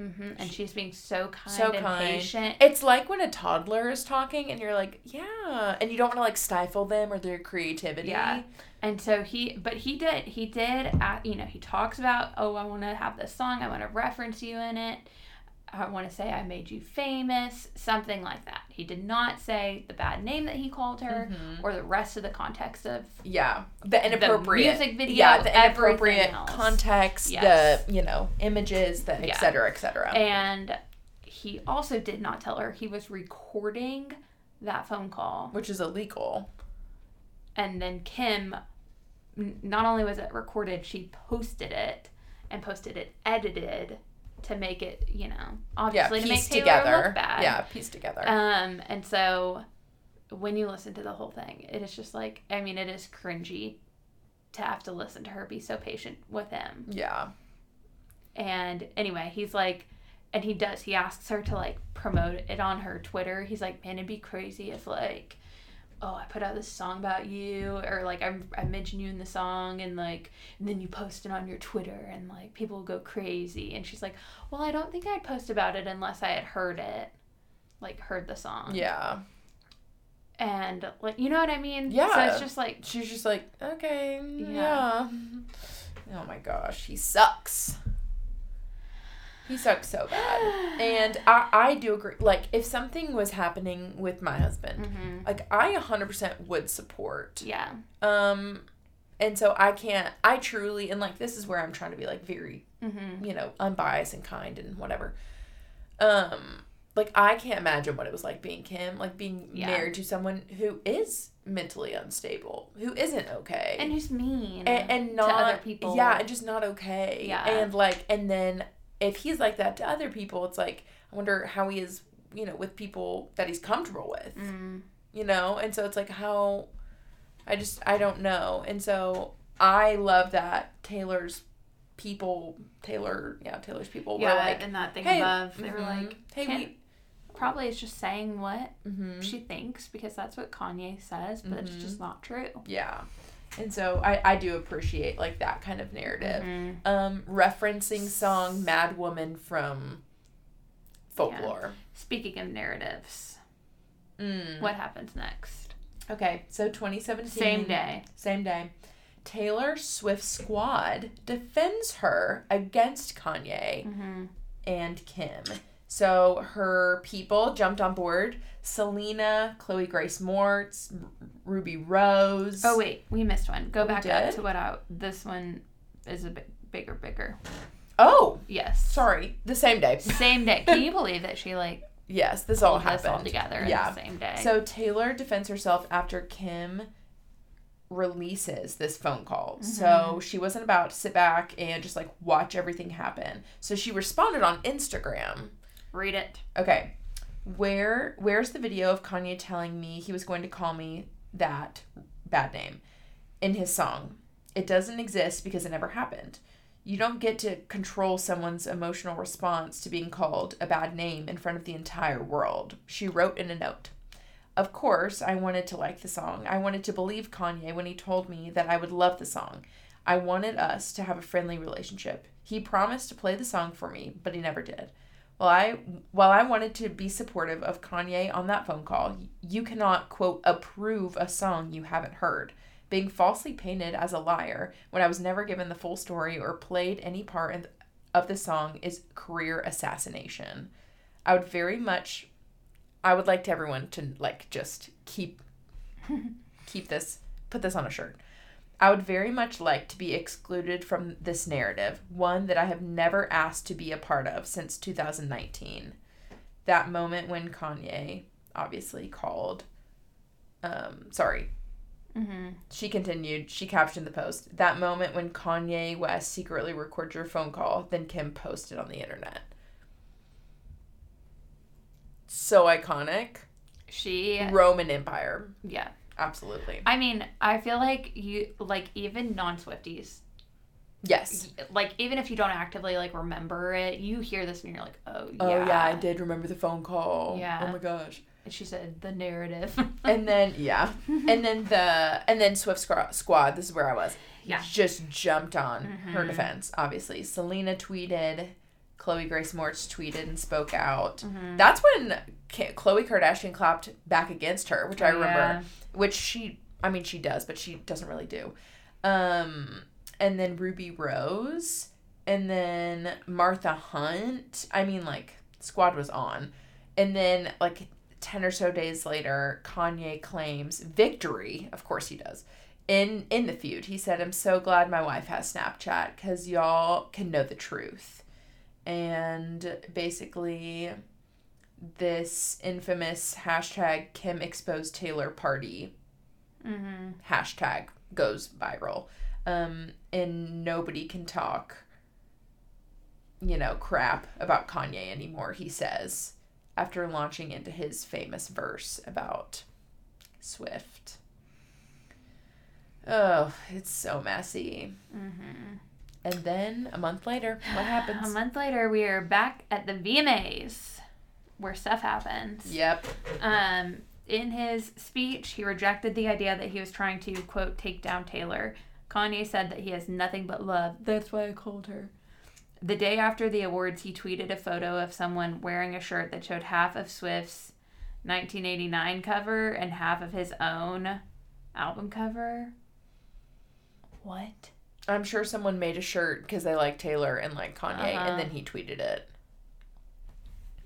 mm-hmm. And she's being so kind so and kind. patient. It's like when a toddler is talking, and you're like, yeah. And you don't want to, like, stifle them or their creativity. Yeah. And so he... But he did... He did... Uh, you know, he talks about, oh, I want to have this song. I want to reference you in it. I want to say I made you famous, something like that. He did not say the bad name that he called her mm-hmm. or the rest of the context of... Yeah, the inappropriate... The music video, yeah, the inappropriate context, yes. the, you know, images, the et cetera, yeah. et cetera. And he also did not tell her he was recording that phone call. Which is illegal. And then Kim, not only was it recorded, she posted it and posted it edited... to make it, you know, obviously yeah, to make Taylor together. look bad. Yeah, pieced together. Um, and so when you listen to the whole thing, it is just like, I mean, it is cringy to have to listen to her be so patient with him. Yeah. And anyway, he's like, and he does, he asks her to, like, promote it on her Twitter. He's like, man, it'd be crazy if, like, oh, I put out this song about you, or like I I mentioned you in the song, and like and then you post it on your Twitter, and like people go crazy. And she's like, well, I don't think I'd post about it unless I had heard it, like heard the song. Yeah. And like, you know what I mean? Yeah. So it's just like she's just like, okay, yeah. yeah. Oh my gosh, he sucks. He sucks so bad. And I, I do agree. Like, if something was happening with my husband, mm-hmm. like, I one hundred percent would support. Yeah. Um, and so I can't, I truly, and, like, this is where I'm trying to be, like, very, mm-hmm. you know, unbiased and kind and whatever. Um, like, I can't imagine what it was like being Kim, like, being yeah. married to someone who is mentally unstable, who isn't okay. And who's mean. And, and not. To other people. Yeah, and just not okay. Yeah. And, like, and then... if he's like that to other people, it's like, I wonder how he is, you know, with people that he's comfortable with, mm. you know? And so it's like how, I just, I don't know. And so I love that Taylor's people, Taylor, yeah, Taylor's people yeah, were like. Yeah, and that thing hey, above, they mm-hmm. were like, hey, we, probably it's just saying what mm-hmm. she thinks, because that's what Kanye says, but mm-hmm. it's just not true. Yeah. And so I, I do appreciate, like, that kind of narrative. Mm-hmm. Um, referencing song Mad Woman from Folklore. Yeah. Speaking of narratives, mm. what happens next? Okay, so twenty seventeen. Same day. Same day. Taylor Swift squad defends her against Kanye mm-hmm. and Kim. So her people jumped on board. Selena, Chloe Grace Moretz, Ruby Rose. Oh wait, we missed one. Go oh, back up to what I. This one is a bit bigger, bigger. Oh yes. Sorry, the same day. Same day. Can you believe that she like? Yes, this all happened. This all together yeah. in the same day. So Taylor defends herself after Kim releases this phone call. Mm-hmm. So she wasn't about to sit back and just like watch everything happen. So she responded on Instagram. Read it. Okay. Where where's the video of Kanye telling me he was going to call me that bad name in his song? It doesn't exist because it never happened. You don't get to control someone's emotional response to being called a bad name in front of the entire world. She wrote in a note. Of course, I wanted to like the song. I wanted to believe Kanye when he told me that I would love the song. I wanted us to have a friendly relationship. He promised to play the song for me, but he never did. Well, I, while I wanted to be supportive of Kanye on that phone call, you cannot, quote, approve a song you haven't heard. Being falsely painted as a liar when I was never given the full story or played any part in, of the song is career assassination. I would very much, I would like to everyone to, like, just keep, keep this, put this on a shirt. I would very much like to be excluded from this narrative, one that I have never asked to be a part of since two thousand nineteen. That moment when Kanye obviously called, um, sorry, mm-hmm. she continued, she captioned the post, that moment when Kanye West secretly recorded your phone call, then Kim posted on the internet. So iconic. She. Roman Empire. Yeah. Absolutely. I mean, I feel like you, like, even non-Swifties. Yes. Like, even if you don't actively, like, remember it, you hear this and you're like, oh, yeah. Oh, yeah, I did remember the phone call. Yeah. Oh, my gosh. And she said, the narrative. And then, yeah. And then the, and then Swift Squad, this is where I was. Yeah. Just jumped on mm-hmm. her defense, obviously. Selena tweeted, Chloe Grace Moretz tweeted and spoke out. Mm-hmm. That's when K- Khloe Kardashian clapped back against her, which I remember. Yeah. Which she, I mean, she does, but she doesn't really do. Um, and then Ruby Rose. And then Martha Hunt. I mean, like, squad was on. And then, like, ten or so days later, Kanye claims victory. Of course he does. In, in the feud, he said, I'm so glad my wife has Snapchat because y'all can know the truth. And basically... this infamous hashtag Kim exposed Taylor party mm-hmm. hashtag goes viral. Um, and nobody can talk, you know, crap about Kanye anymore, he says, after launching into his famous verse about Swift. Oh, it's so messy. Mm-hmm. And then a month later, what happens? A month later, we are back at the V M As. Where stuff happens. Yep. Um, In his speech, he rejected the idea that he was trying to, quote, take down Taylor. Kanye said that he has nothing but love. That's why I called her. The day after the awards, he tweeted a photo of someone wearing a shirt that showed half of Swift's nineteen eighty-nine cover and half of his own album cover. What? I'm sure someone made a shirt because they like Taylor and like Kanye, uh-huh. and then he tweeted it.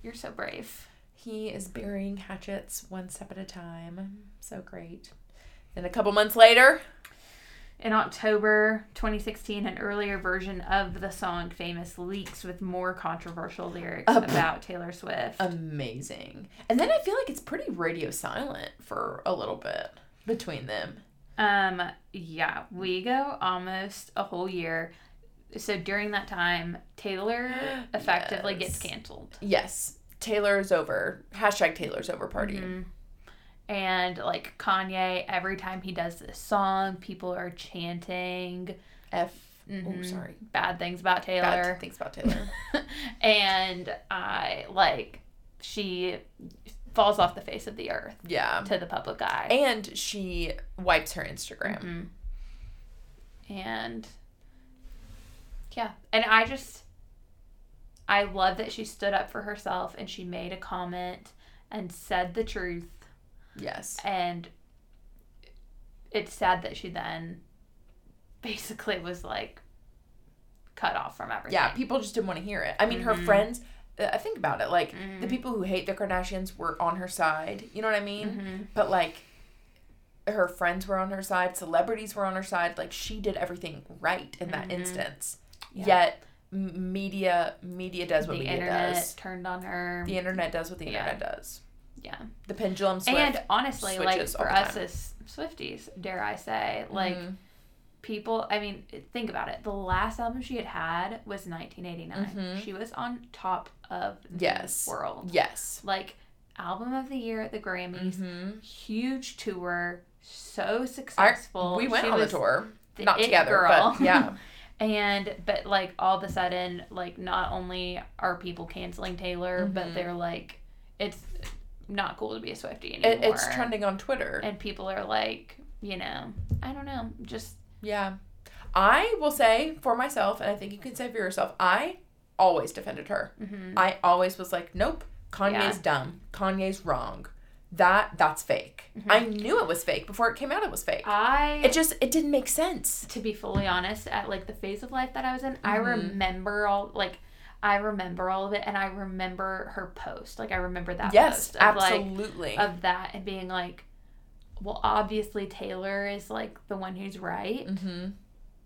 You're so brave. He is burying hatchets one step at a time. So great. Then a couple months later, in October twenty sixteen, an earlier version of the song Famous leaks with more controversial lyrics uh, about Taylor Swift. Amazing. And then I feel like it's pretty radio silent for a little bit between them. Um, yeah, we go almost a whole year. So during that time, Taylor effectively yes. gets canceled. Yes. Taylor's over. Hashtag Taylor's over party. Mm-hmm. And, like, Kanye, every time he does this song, people are chanting F. Mm-hmm. Oh, sorry. Bad things about Taylor. Bad things about Taylor. And I, like, she falls off the face of the earth. Yeah. To the public eye. And she wipes her Instagram. Mm-hmm. And, yeah. And I just, I love that she stood up for herself and she made a comment and said the truth. Yes. And it's sad that she then basically was, like, cut off from everything. Yeah, people just didn't want to hear it. I mean, mm-hmm. her friends, uh, think about it. Like, mm-hmm. the people who hate the Kardashians were on her side. You know what I mean? Mm-hmm. But, like, her friends were on her side. Celebrities were on her side. Like, she did everything right in that mm-hmm. instance. Yeah. Yet m- media media does what the media does. The internet turned on her. The internet does what the yeah. internet does. Yeah. The pendulum switch. And honestly, like, for us as Swifties, dare I say, like, mm-hmm. people, I mean, think about it. The last album she had had was nineteen eighty-nine. Mm-hmm. She was on top of the yes. world. Yes. Like, album of the year at the Grammys, mm-hmm. huge tour, so successful. Our, we went she on the tour. The Not together, girl. But yeah. And, but, like, all of a sudden, like, not only are people canceling Taylor, mm-hmm. but they're, like, it's not cool to be a Swiftie anymore. It's trending on Twitter. And people are like, you know, I don't know, just... Yeah. I will say for myself, and I think you can say for yourself, I always defended her. Mm-hmm. I always was like, nope, Kanye's yeah. dumb. Kanye's wrong. That, that's fake. Mm-hmm. I knew it was fake. Before it came out, it was fake. I... It just, it didn't make sense. To be fully honest, at, like, the phase of life that I was in, mm-hmm. I remember all, like... I remember all of it, and I remember her post. Like, I remember that yes, post. Yes, absolutely. Like, of that, and being like, well, obviously Taylor is, like, the one who's right. Mm-hmm.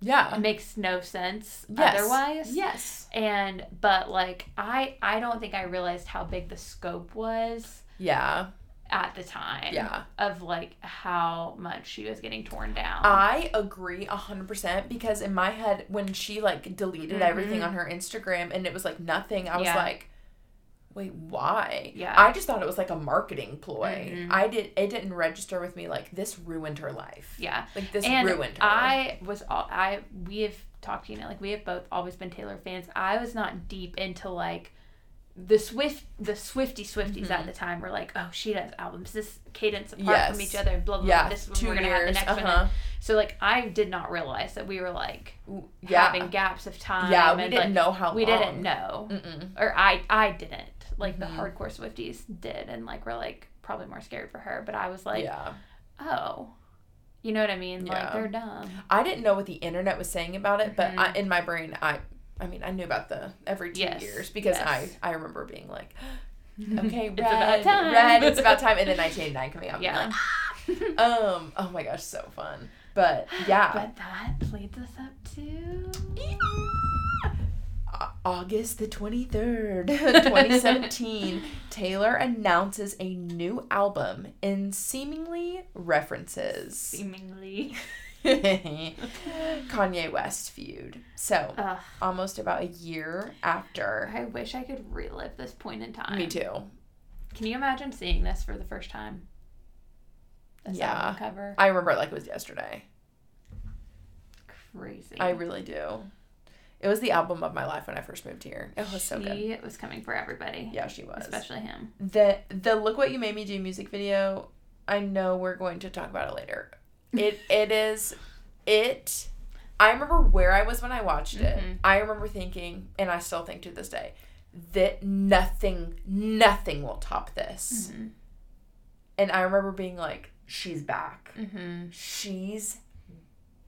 Yeah. It makes no sense yes. otherwise. Yes. And, but, like, I, I don't think I realized how big the scope was. Yeah. At the time. Yeah. Of, like, how much she was getting torn down. I agree one hundred percent because in my head, when she, like, deleted mm-hmm. everything on her Instagram and it was, like, nothing, I was yeah. like, wait, why? Yeah. I just thought it was, like, a marketing ploy. Mm-hmm. I did, it didn't register with me, like, this ruined her life. Yeah. Like, this and ruined her. I was, all, I, we have talked, you know, like, we have both always been Taylor fans. I was not deep into, like, The Swift, the Swifty Swifties mm-hmm. at the time were like, oh, she does albums this cadence apart yes. from each other, blah, blah, yeah. blah. This one Two we're going to have the next uh-huh. one. So, like, I did not realize that we were, like, yeah. having gaps of time. Yeah, we and, didn't like, know how we long. We didn't know. Mm-mm. Or I, I didn't. Like, mm-hmm. the hardcore Swifties did and, like, were, like, probably more scared for her. But I was like, yeah. oh. You know what I mean? Yeah. Like, they're dumb. I didn't know what the internet was saying about it, mm-hmm. but I, in my brain, I... I mean, I knew about the every two yes, years because yes. I, I remember being like, okay, Red, it's about time. Red, it's about time. And then nineteen eighty-nine coming out. Yeah. Like, um. Oh my gosh, so fun. But yeah. But that leads us up to yeah. August the twenty-third, twenty seventeen. Taylor announces a new album in seemingly references. Seemingly. Kanye West feud. So, Ugh. almost about a year after. I wish I could relive this point in time. Me too. Can you imagine seeing this for the first time? This yeah. cover. I remember it like it was yesterday. Crazy. I really do. It was the album of my life when I first moved here. It was she so good. She was coming for everybody. Yeah, she was. Especially him. The the Look What You Made Me Do music video I know we're going to talk about it later. It it is it. I remember where I was when I watched it. Mm-hmm. I remember thinking, and I still think to this day, that nothing, nothing will top this. Mm-hmm. And I remember being like, she's back. Mm-hmm. She's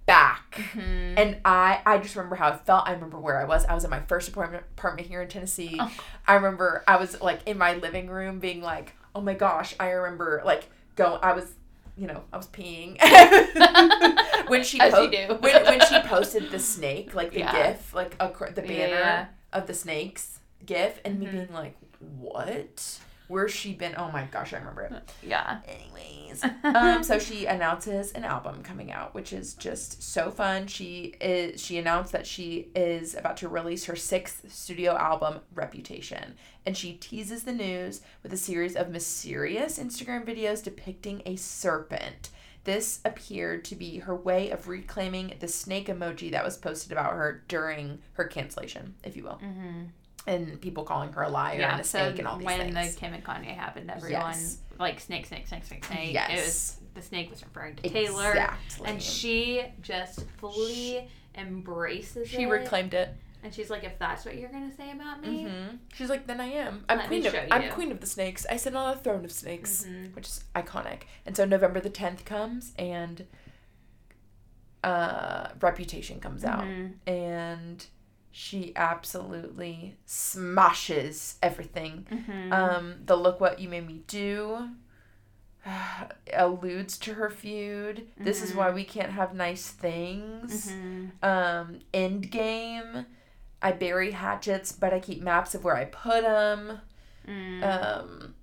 back. Mm-hmm. And I, I just remember how I felt. I remember where I was. I was in my first apartment, apartment here in Tennessee. Oh. I remember I was, like, in my living room being like, oh, my gosh. I remember, like, going, I was... You know, I was peeing when she po- As you do. when when she posted the snake, like the yeah. GIF, like a, the banner yeah. of the snakes GIF, and mm-hmm. me being like, "What? Where's she been?" Oh my gosh, I remember it. Yeah. Anyways, um, so she announces an album coming out, which is just so fun. She is. She announced that she is about to release her sixth studio album, Reputation. And she teases the news with a series of mysterious Instagram videos depicting a serpent. This appeared to be her way of reclaiming the snake emoji that was posted about her during her cancellation, if you will. Mm-hmm. And people calling her a liar yeah, and a snake so and all these things. When the Kim and Kanye happened, everyone, yes. like, snake, snake, snake, snake, snake. Yes. It was, the snake was referring to exactly. Taylor. And she just fully she, embraces she it. She reclaimed it. And she's like, if that's what you're going to say about me. Mm-hmm. She's like, then I am. I'm queen of I'm queen of the snakes. I sit on a throne of snakes, mm-hmm. which is iconic. And so November the tenth comes and uh, Reputation comes mm-hmm. out. And she absolutely smashes everything. Mm-hmm. Um, the Look What You Made Me Do uh, alludes to her feud. Mm-hmm. This is why we can't have nice things. Mm-hmm. Um, Endgame. I bury hatchets, but I keep maps of where I put them. Mm. Um,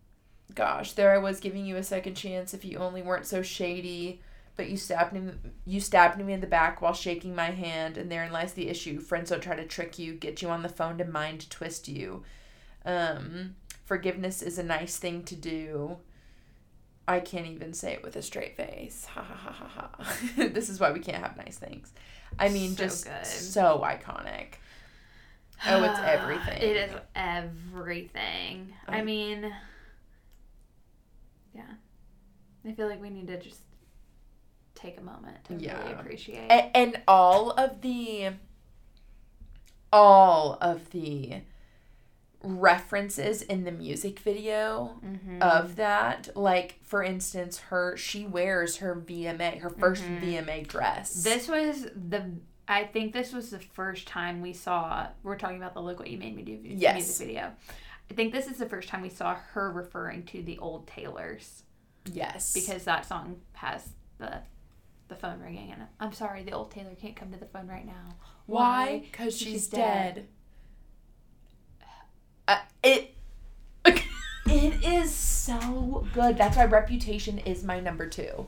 gosh, there I was giving you a second chance if you only weren't so shady, but you stabbed me, you stabbed me in the back while shaking my hand, and therein lies the issue. Friends don't try to trick you, get you on the phone to mind twist you. Um, forgiveness is a nice thing to do. I can't even say it with a straight face. Ha ha ha ha ha. This is why we can't have nice things. I mean, so just good. So iconic. Oh, it's everything. It is everything. Um, I mean, yeah. I feel like we need to just take a moment to yeah. really appreciate. And, and all of the, all of the references in the music video mm-hmm. of that. Like, for instance, her, she wears her V M A, her first mm-hmm. V M A dress. This was the... I think this was the first time we saw, we're talking about the Look What You Made Me Do music yes. video. I think this is the first time we saw her referring to the old Taylors. Yes. Because that song has the the phone ringing in it. I'm sorry, the old Taylor can't come to the phone right now. Why? Because she's, she's dead. dead. Uh, it, it is so good. That's why Reputation is my number two.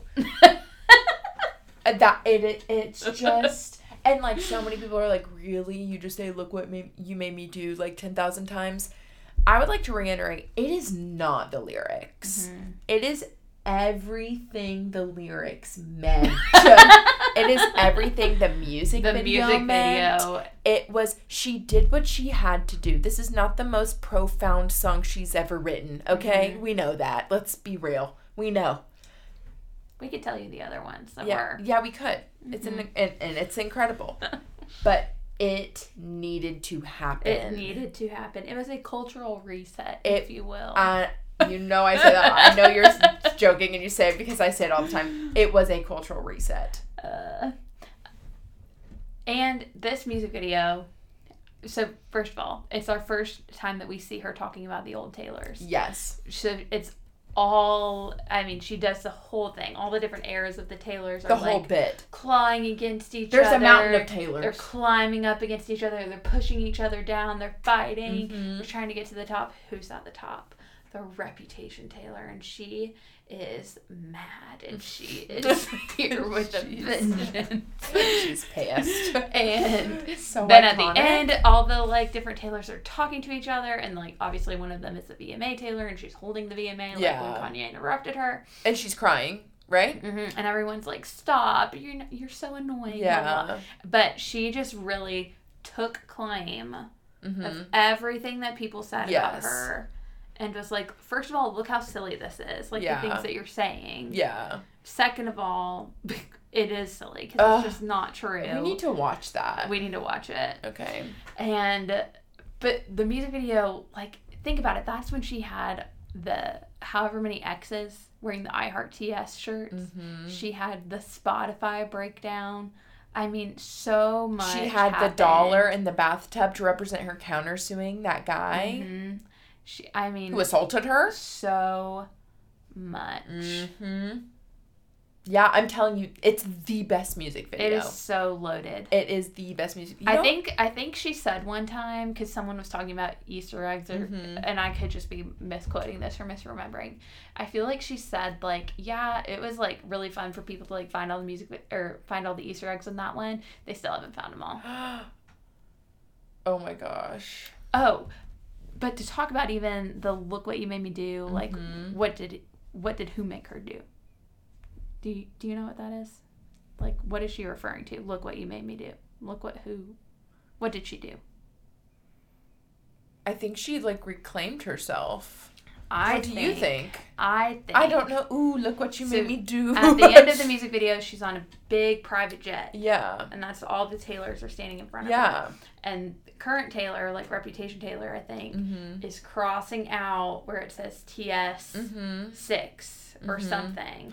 that it, it It's just... And, like, so many people are like, really? You just say, look what me- you made me do, like, ten thousand times? I would like to reiterate, it is not the lyrics. Mm-hmm. It is everything the lyrics meant. It is everything the music the video music meant. Video. It was, she did what she had to do. This is not the most profound song she's ever written, okay? Mm-hmm. We know that. Let's be real. We know. We could tell you the other ones that yeah. were. Yeah, we could. Mm-hmm. It's in, and, and it's incredible. But it needed to happen. It needed to happen. It was a cultural reset, it, if you will. Uh, you know I say that. I know you're joking and you say it because I say it all the time. It was a cultural reset. Uh, and this music video, so first of all, it's our first time that we see her talking about the old Taylors. Yes. So it's all, I mean, she does the whole thing. All the different eras of the Taylors are the whole like bit. Clawing against each There's other. There's a mountain of Taylors. They're climbing up against each other. They're pushing each other down. They're fighting. Mm-hmm. They're trying to get to the top. Who's at the top? The Reputation Taylor. And she is mad. And she is here with a vengeance. She's pissed. And so then iconic. At the end, all the like different Taylors are talking to each other. And like obviously one of them is the V M A Taylor. And she's holding the V M A like yeah. when Kanye interrupted her. And she's crying, right? Mm-hmm. And everyone's like, stop. You're, not, you're so annoying. Yeah. But she just really took claim mm-hmm. of everything that people said yes. about her. and was like, first of all, look how silly this is. Like, yeah. the things that you're saying. Yeah. Second of all, it is silly because it's just not true. We need to watch that. We need to watch it. Okay. And, but the music video, like, think about it. That's when she had the however many exes wearing the I Heart T S shirts. Mm-hmm. She had the Spotify breakdown. I mean, so much. She had happened. The dollar in the bathtub to represent her countersuing that guy. Mm-hmm. She, I mean, who assaulted her? So much. Mm-hmm. Yeah, I'm telling you, it's the best music video. It is so loaded. It is the best music video. I think I think she said one time, because someone was talking about Easter eggs, or, mm-hmm. and I could just be misquoting this or misremembering. I feel like she said, like, yeah, it was, like, really fun for people to, like, find all the music, or find all the Easter eggs in that one. They still haven't found them all. Oh, my gosh. Oh, but to talk about even the Look What You Made Me Do, mm-hmm. like, what did what did who make her do? Do you, do you know what that is? Like, what is she referring to? Look what you made me do. Look what who... What did she do? I think she, like, reclaimed herself. I what think, do you think? I think... I don't know. Ooh, look what you so made me do. At the end of the music video, she's on a big private jet. Yeah. And that's all the Taylors are standing in front of yeah. her. Yeah. And current Taylor, like Reputation Taylor, I think, mm-hmm. is crossing out where it says T S six mm-hmm. or mm-hmm. something.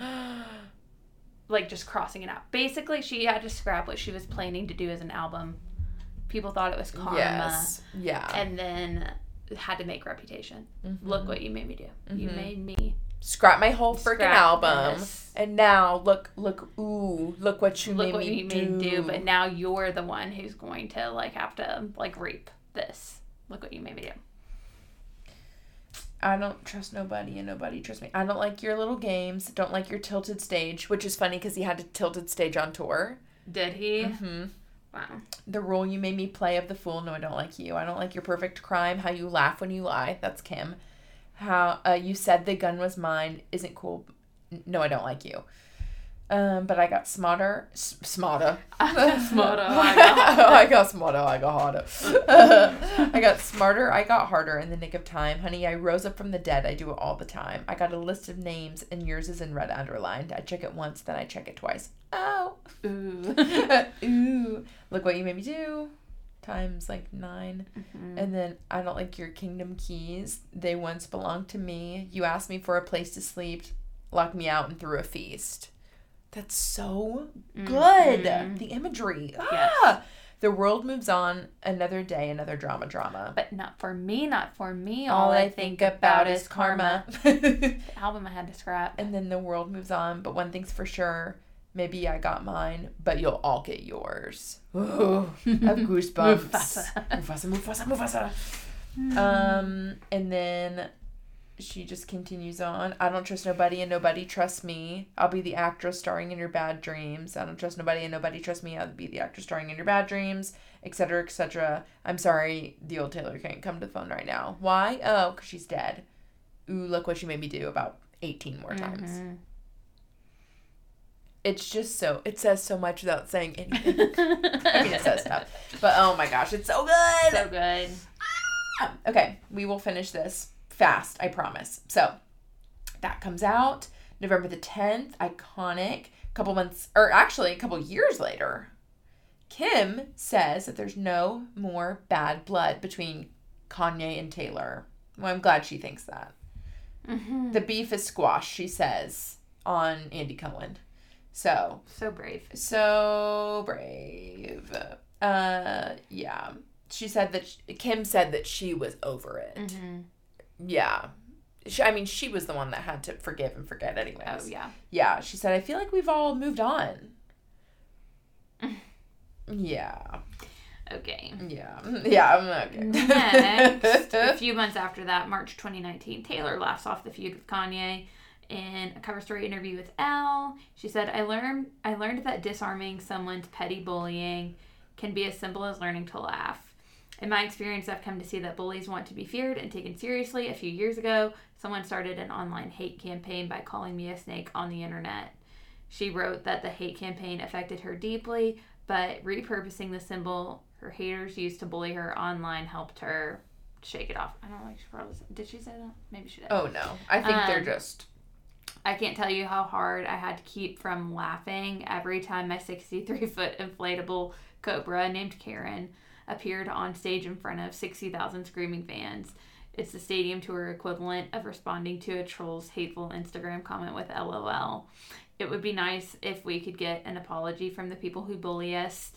Like, just crossing it out. Basically, she had to scrap what she was planning to do as an album. People thought it was karma. Yes. Yeah. And then had to make Reputation. Mm-hmm. Look what you made me do. Mm-hmm. You made me... Scrap my whole freaking album. This. And now, look, look, ooh, look what you look made what me you do. Look what you made me do. But now you're the one who's going to, like, have to, like, reap this. Look what you made me do. I don't trust nobody and nobody trusts me. I don't like your little games. Don't like your tilted stage, which is funny because he had a tilted stage on tour. Did he? Mm-hmm. Wow. The role you made me play of the fool. No, I don't like you. I don't like your perfect crime. How you laugh when you lie. That's Kim. How uh, you said the gun was mine isn't cool. No, I don't like you. Um, but I got smarter. S- smarter. I got smarter. I got, I got smarter. I got harder. I got smarter. I got harder in the nick of time. Honey, I rose up from the dead. I do it all the time. I got a list of names, and yours is in red underlined. I check it once, then I check it twice. Oh. Ooh. Ooh. Look what you made me do. Times, like, nine. Mm-hmm. And then I don't like your kingdom keys. They once belonged to me. You asked me for a place to sleep. Locked me out and threw a feast. That's so good. Mm-hmm. The imagery. Yes. Ah, the world moves on. Another day, another drama, drama. But not for me, not for me. All, All I, I think, think about, about is karma. karma. The album I had to scrap. And then the world moves on. But one thing's for sure. Maybe I got mine, but you'll all get yours. Ooh, I have goosebumps. Mufasa. Mufasa, Mufasa, Mufasa. Mm. Um, and then... She just continues on. I don't trust nobody and nobody trusts me. I'll be the actress starring in your bad dreams. I don't trust nobody and nobody trusts me. I'll be the actress starring in your bad dreams, et cetera, et cetera. I'm sorry, the old Taylor can't come to the phone right now. Why? Oh, because she's dead. Ooh, look what she made me do about eighteen more times. Mm-hmm. It's just so, it says so much without saying anything. I mean, it says stuff. But oh my gosh, it's so good. So good. Ah! Okay, we will finish this. Fast, I promise. So, that comes out November the tenth. Iconic. Couple months, or actually a couple years later, Kim says that there's no more bad blood between Kanye and Taylor. Well, I'm glad she thinks that. Mm-hmm. The beef is squashed, she says, on Andy Cohen. So. So brave. So brave. Uh, yeah. She said that, she, Kim said that she was over it. Mm-hmm. Yeah. She, I mean, she was the one that had to forgive and forget anyways. Oh, yeah. Yeah. She said, I feel like we've all moved on. Yeah. Okay. Yeah. Yeah, I'm okay. Next, a few months after that, March twenty nineteen, Taylor laughs off the feud with Kanye. In a cover story interview with Elle, she said, I learned, I learned that disarming someone's petty bullying can be as simple as learning to laugh. In my experience, I've come to see that bullies want to be feared and taken seriously. A few years ago, someone started an online hate campaign by calling me a snake on the internet. She wrote that the hate campaign affected her deeply, but repurposing the symbol her haters used to bully her online helped her Shake It Off. I don't like Charlotte. Did she say that? Maybe she did. Oh, no. I think um, they're just... I can't tell you how hard I had to keep from laughing every time my sixty-three-foot inflatable cobra named Karen appeared on stage in front of sixty thousand screaming fans. It's the stadium tour equivalent of responding to a troll's hateful Instagram comment with LOL. It would be nice if we could get an apology from the people who bully us,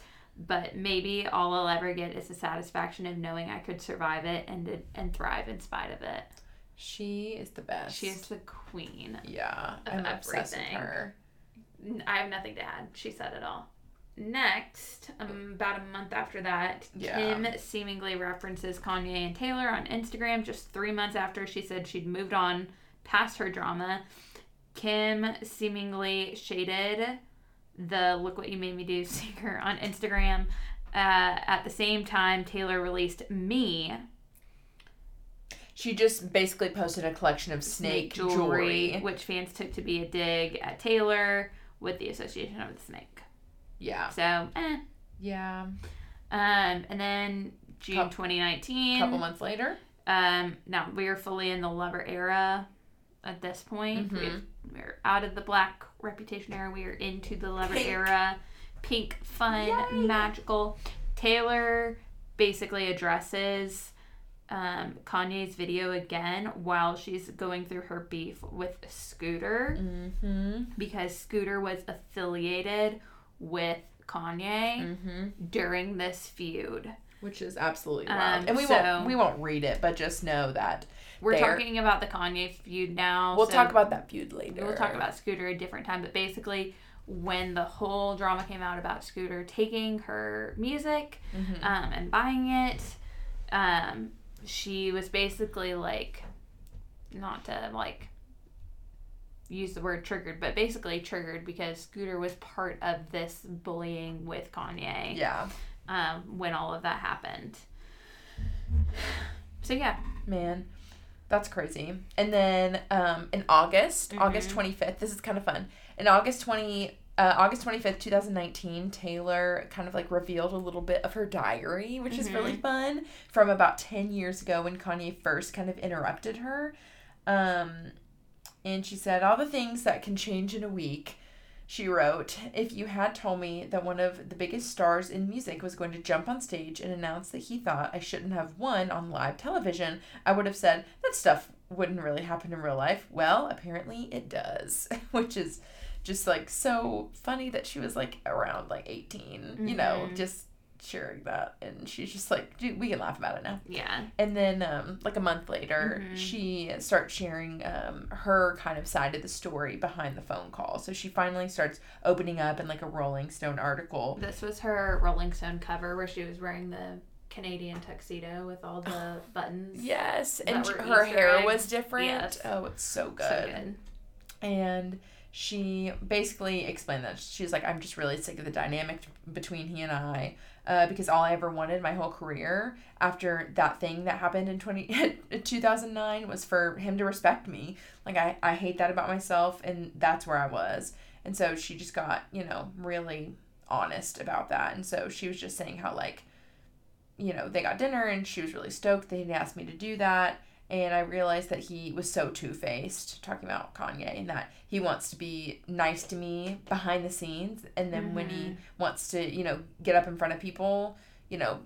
but maybe all I'll ever get is the satisfaction of knowing I could survive it and and thrive in spite of it. She is the best. She is the queen. Yeah, I'm everything. Obsessed with her. I have nothing to add. She said it all. Next, um, about a month after that, yeah. Kim seemingly references Kanye and Taylor on Instagram just three months after she said she'd moved on past her drama. Kim seemingly shaded the Look What You Made Me Do singer on Instagram. Uh, at the same time, Taylor released Me. She just basically posted a collection of snake, snake jewelry, jewelry, which fans took to be a dig at Taylor with the association of the snake. Yeah. So, eh. Yeah. Um, and then June couple, twenty nineteen. A couple months later. Um, now, we are fully in the Lover era at this point. Mm-hmm. We've, we're out of the Black Reputation era. We are into the Lover Pink. era. Pink, fun, yay, magical. Taylor basically addresses um, Kanye's video again while she's going through her beef with Scooter. Mm-hmm. Because Scooter was affiliated with Kanye mm-hmm. during this feud, which is absolutely wild, um, and we so won't we won't read it, but just know that we're talking about the Kanye feud now. We'll so talk about that feud later. We'll talk about Scooter a different time, but basically, when the whole drama came out about Scooter taking her music mm-hmm. um, and buying it, um, she was basically like, not to like. use the word triggered, but basically triggered because Scooter was part of this bullying with Kanye. Yeah. Um, when all of that happened. So, yeah. Man, that's crazy. And then um, in August, mm-hmm. August twenty-fifth, this is kind of fun. In August twentieth, uh, August twenty-fifth, twenty nineteen, Taylor kind of like revealed a little bit of her diary, which mm-hmm. is really fun, from about ten years ago when Kanye first kind of interrupted her. Um... And she said, all the things that can change in a week, she wrote, if you had told me that one of the biggest stars in music was going to jump on stage and announce that he thought I shouldn't have won on live television, I would have said, that stuff wouldn't really happen in real life. Well, apparently it does, which is just, like, so funny that she was, like, around, like, eighteen, mm-hmm. you know, just sharing that. And she's just like, dude, we can laugh about it now. Yeah. And then um like a month later mm-hmm. she starts sharing um her kind of side of the story behind the phone call. So she finally starts opening up in like a Rolling Stone article. This was her Rolling Stone cover where she was wearing the Canadian tuxedo with all the buttons. Yes. And her Easter hair eggs. Was different. Yes. Oh, it's so good. So good. And she basically explained that she's like, I'm just really sick of the dynamic between he and I, uh, because all I ever wanted my whole career after that thing that happened in two thousand nine was for him to respect me. Like, I, I hate that about myself, and that's where I was. And so she just got, you know, really honest about that. And so she was just saying how, like, you know, they got dinner, and she was really stoked that he'd asked me to do that. And I realized that he was so two-faced, talking about Kanye, and that he wants to be nice to me behind the scenes. And then mm-hmm. when he wants to, you know, get up in front of people, you know,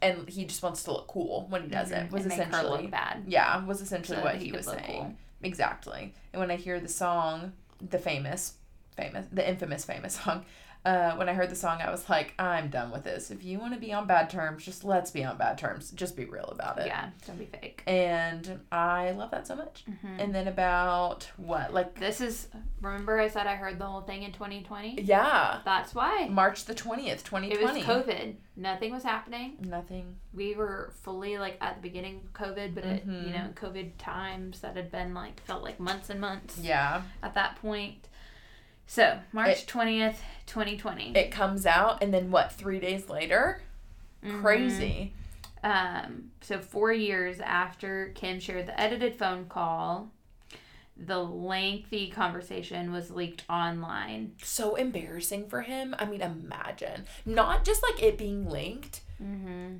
and he just wants to look cool when he does mm-hmm. it. Was and essentially make her look bad. Yeah, was essentially so what he, he was saying. Cool. Exactly. And when I hear the song, the famous, famous, the infamous famous song, uh, when I heard the song, I was like, I'm done with this. If you want to be on bad terms, just let's be on bad terms. Just be real about it. Yeah, don't be fake. And I love that so much. Mm-hmm. And then about what? Like this is, remember I said I heard the whole thing in twenty twenty? Yeah. That's why. March the twentieth, twenty twenty. It was COVID. Nothing was happening. Nothing. We were fully like at the beginning of COVID, but mm-hmm. it, you know, COVID times that had been like, felt like months and months. Yeah. At that point. So, March twentieth, twenty twenty. It comes out, and then, what, three days later? Mm-hmm. Crazy. Um, so, four years after Kim shared the edited phone call, the lengthy conversation was leaked online. So embarrassing for him. I mean, imagine. Not just, like, it being linked. Mm-hmm.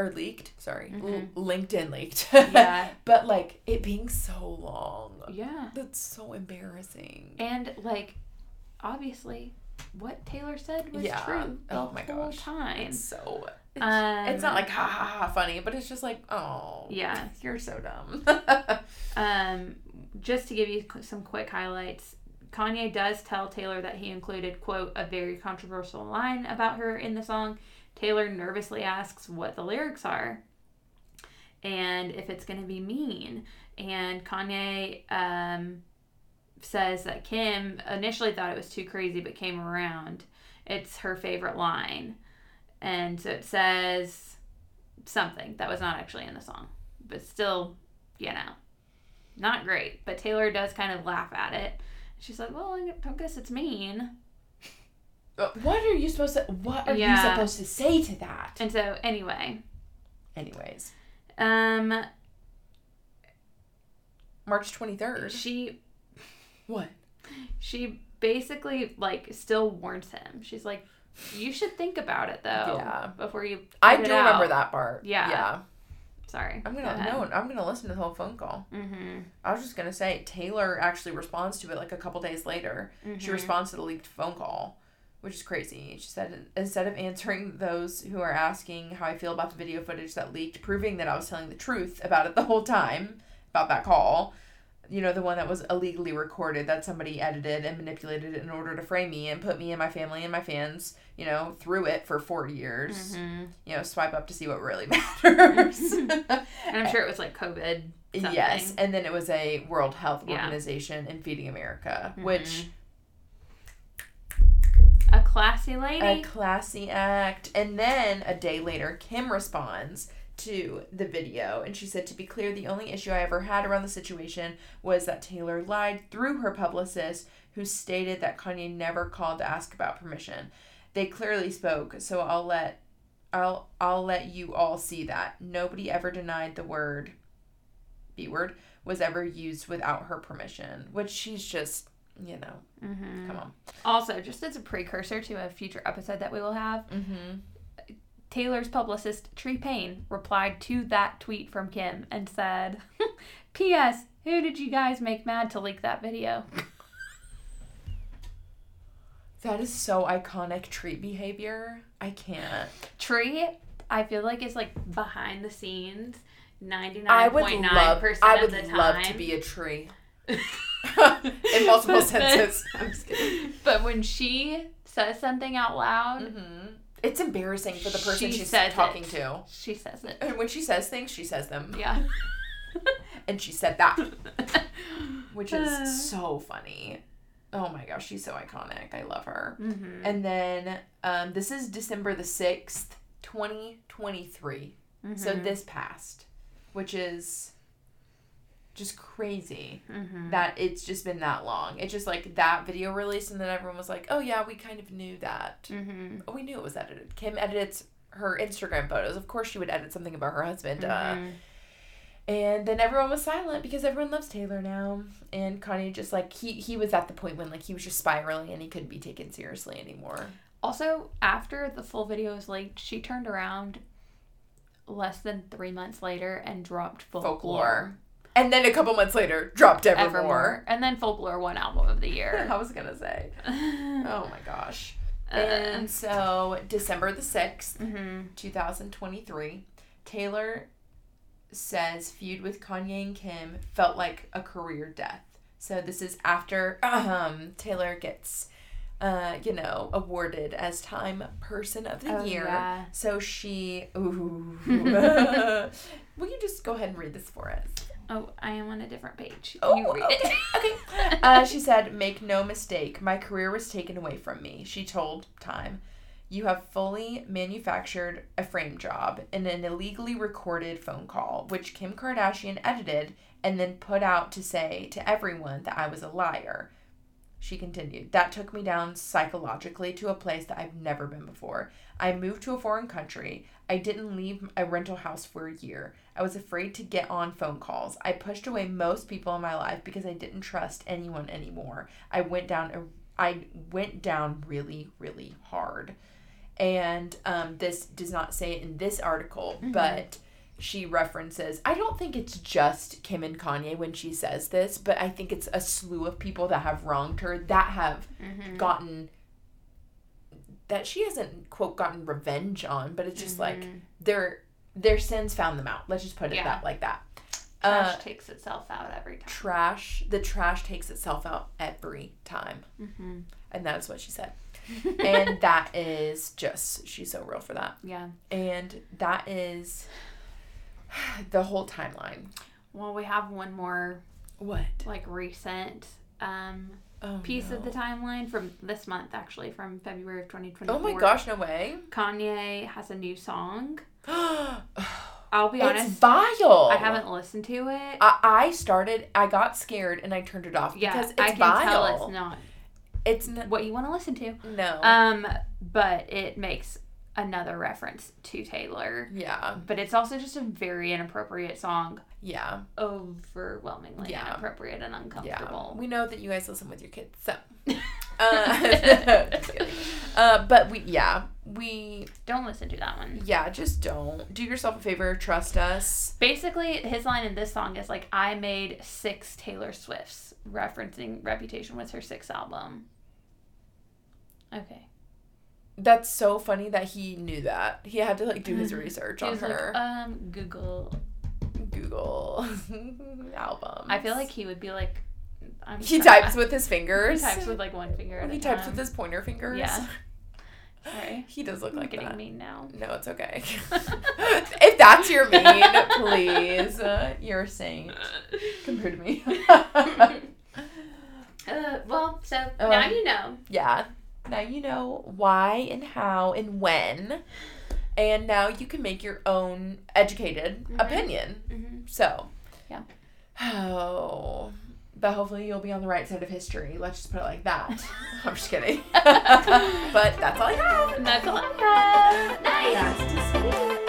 or leaked, sorry, mm-hmm. L- LinkedIn leaked. Yeah. But, like, it being so long. Yeah. That's so embarrassing. And, like, obviously, what Taylor said was yeah. true the oh my whole gosh. time. It's so, it's, um, it's not, like, ha, ha, ha, funny, but it's just, like, oh. Yeah. You're so dumb. um, just to give you some quick highlights, Kanye does tell Taylor that he included, quote, a very controversial line about her in the song. Taylor nervously asks what the lyrics are and if it's going to be mean. And Kanye um, says that Kim initially thought it was too crazy but came around. It's her favorite line. And so it says something that was not actually in the song. But still, you know, not great. But Taylor does kind of laugh at it. She's like, well, I don't guess it's mean. What are you supposed to, what are yeah. you supposed to say to that? And so, anyway. Anyways. Um. March twenty-third. She. What? She basically, like, still warns him. She's like, you should think about it, though. Yeah. Before you put I it do out. remember that part. Yeah. Yeah. Sorry. I'm gonna Go no. I'm gonna listen to the whole phone call. Mm-hmm. I was just gonna say Taylor actually responds to it like a couple days later. Mm-hmm. She responds to the leaked phone call, which is crazy. She said, instead of answering those who are asking how I feel about the video footage that leaked, proving that I was telling the truth about it the whole time about that call, you know, the one that was illegally recorded that somebody edited and manipulated in order to frame me and put me and my family and my fans, you know, through it for four years. Mm-hmm. You know, swipe up to see what really matters. And I'm sure it was like COVID something. Yes, and then it was a World Health Organization yeah. and Feeding America, mm-hmm. which... A classy lady. A classy act. And then a day later, Kim responds to the video, and she said, to be clear, the only issue I ever had around the situation was that Taylor lied through her publicist, who stated that Kanye never called to ask about permission. They clearly spoke, so I'll let I'll I'll let you all see that. Nobody ever denied the word B word was ever used without her permission. Which she's just, you know, mm-hmm. come on. Also, just as a precursor to a future episode that we will have, mm-hmm. Taylor's publicist, Tree Payne, replied to that tweet from Kim and said, P S who did you guys make mad to leak that video? That is so iconic Tree behavior. I can't. Tree, I feel like it's like behind the scenes ninety-nine point nine percent I would of the time. Love to be a tree. In multiple senses. I'm just kidding. But when she says something out loud... Mm-hmm. It's embarrassing for the person she she's talking it. to. She says it. And when she says things, she says them. Yeah. And she said that. Which is uh. so funny. Oh my gosh, she's so iconic. I love her. Mm-hmm. And then um, this is December the sixth, twenty twenty-three. Mm-hmm. So this passed, which is just crazy mm-hmm. that it's just been that long. It's just like that video released, and then everyone was like, oh yeah, we kind of knew that. Mm-hmm. Oh, we knew it was edited. Kim edits her Instagram photos. Of course she would edit something about her husband. Mm-hmm. Uh, and then everyone was silent because everyone loves Taylor now. And Kanye just like, he, he was at the point when like he was just spiraling and he couldn't be taken seriously anymore. Also, after the full video was leaked, she turned around less than three months later and dropped Folklore. Folklore. And then a couple months later, dropped Evermore. Evermore. And then Folklore won Album of the Year. I was going to say. Oh, my gosh. Uh, and so, December the sixth, mm-hmm. twenty twenty-three, Taylor says feud with Kanye and Kim felt like a career death. So, this is after um, Taylor gets, uh, you know, awarded as Time Person of the oh, Year. Yeah. So, she... Ooh. Will you just go ahead and read this for us? Oh, I am on a different page. Oh, you read okay. it. Okay. Uh, she said, make no mistake, my career was taken away from me. She told Time, you have fully manufactured a frame job in an illegally recorded phone call, which Kim Kardashian edited and then put out to say to everyone that I was a liar. She continued, that took me down psychologically to a place that I've never been before. I moved to a foreign country. I didn't leave a rental house for a year. I was afraid to get on phone calls. I pushed away most people in my life because I didn't trust anyone anymore. I went down, I went down really, really hard. And um, this does not say it in this article, mm-hmm. but she references, I don't think it's just Kim and Kanye when she says this, but I think it's a slew of people that have wronged her, that have mm-hmm. gotten, that she hasn't, quote, gotten revenge on, but it's just mm-hmm. like, their their sins found them out. Let's just put it yeah. that like that. Trash uh, takes itself out every time. Trash, the trash takes itself out every time. Mm-hmm. And that's what she said. And that is just, she's so real for that. Yeah. And that is the whole timeline. Well, we have one more. What? Like, recent um, oh, piece no. of the timeline from this month, actually, from February of twenty twenty-four. Oh, my gosh, no way. Kanye has a new song. I'll be honest. It's vile. I haven't listened to it. I, I started, I got scared, and I turned it off. Yeah, because it's I can vile. Tell it's not. It's not what you want to listen to. No. Um, but it makes another reference to Taylor. Yeah. But it's also just a very inappropriate song. Yeah. Overwhelmingly yeah. inappropriate and uncomfortable. Yeah. We know that you guys listen with your kids, so. uh, uh, but we, yeah, we. Don't listen to that one. Yeah, just don't. Do yourself a favor. Trust us. Basically, his line in this song is like, I made six Taylor Swifts, referencing Reputation was her sixth album. Okay. That's so funny that he knew that. He had to, like, do his research on her. Like, um, Google. Google albums. I feel like he would be like, I'm he sorry. types with his fingers. He types with, like, one finger at He a types time. with his pointer fingers. Yeah. Sorry. He does look I'm like that. I'm getting mean now. No, it's okay. If that's your mean, please. Uh, you're a saint. Compared to me. uh, well, so, um, now you know. Yeah. Now you know why and how and when. And now you can make your own educated mm-hmm. opinion. Mm-hmm. So. Yeah. Oh... But hopefully you'll be on the right side of history. Let's just put it like that. I'm just kidding. But that's all I have. And that's all I have. Nice. Nice to see you.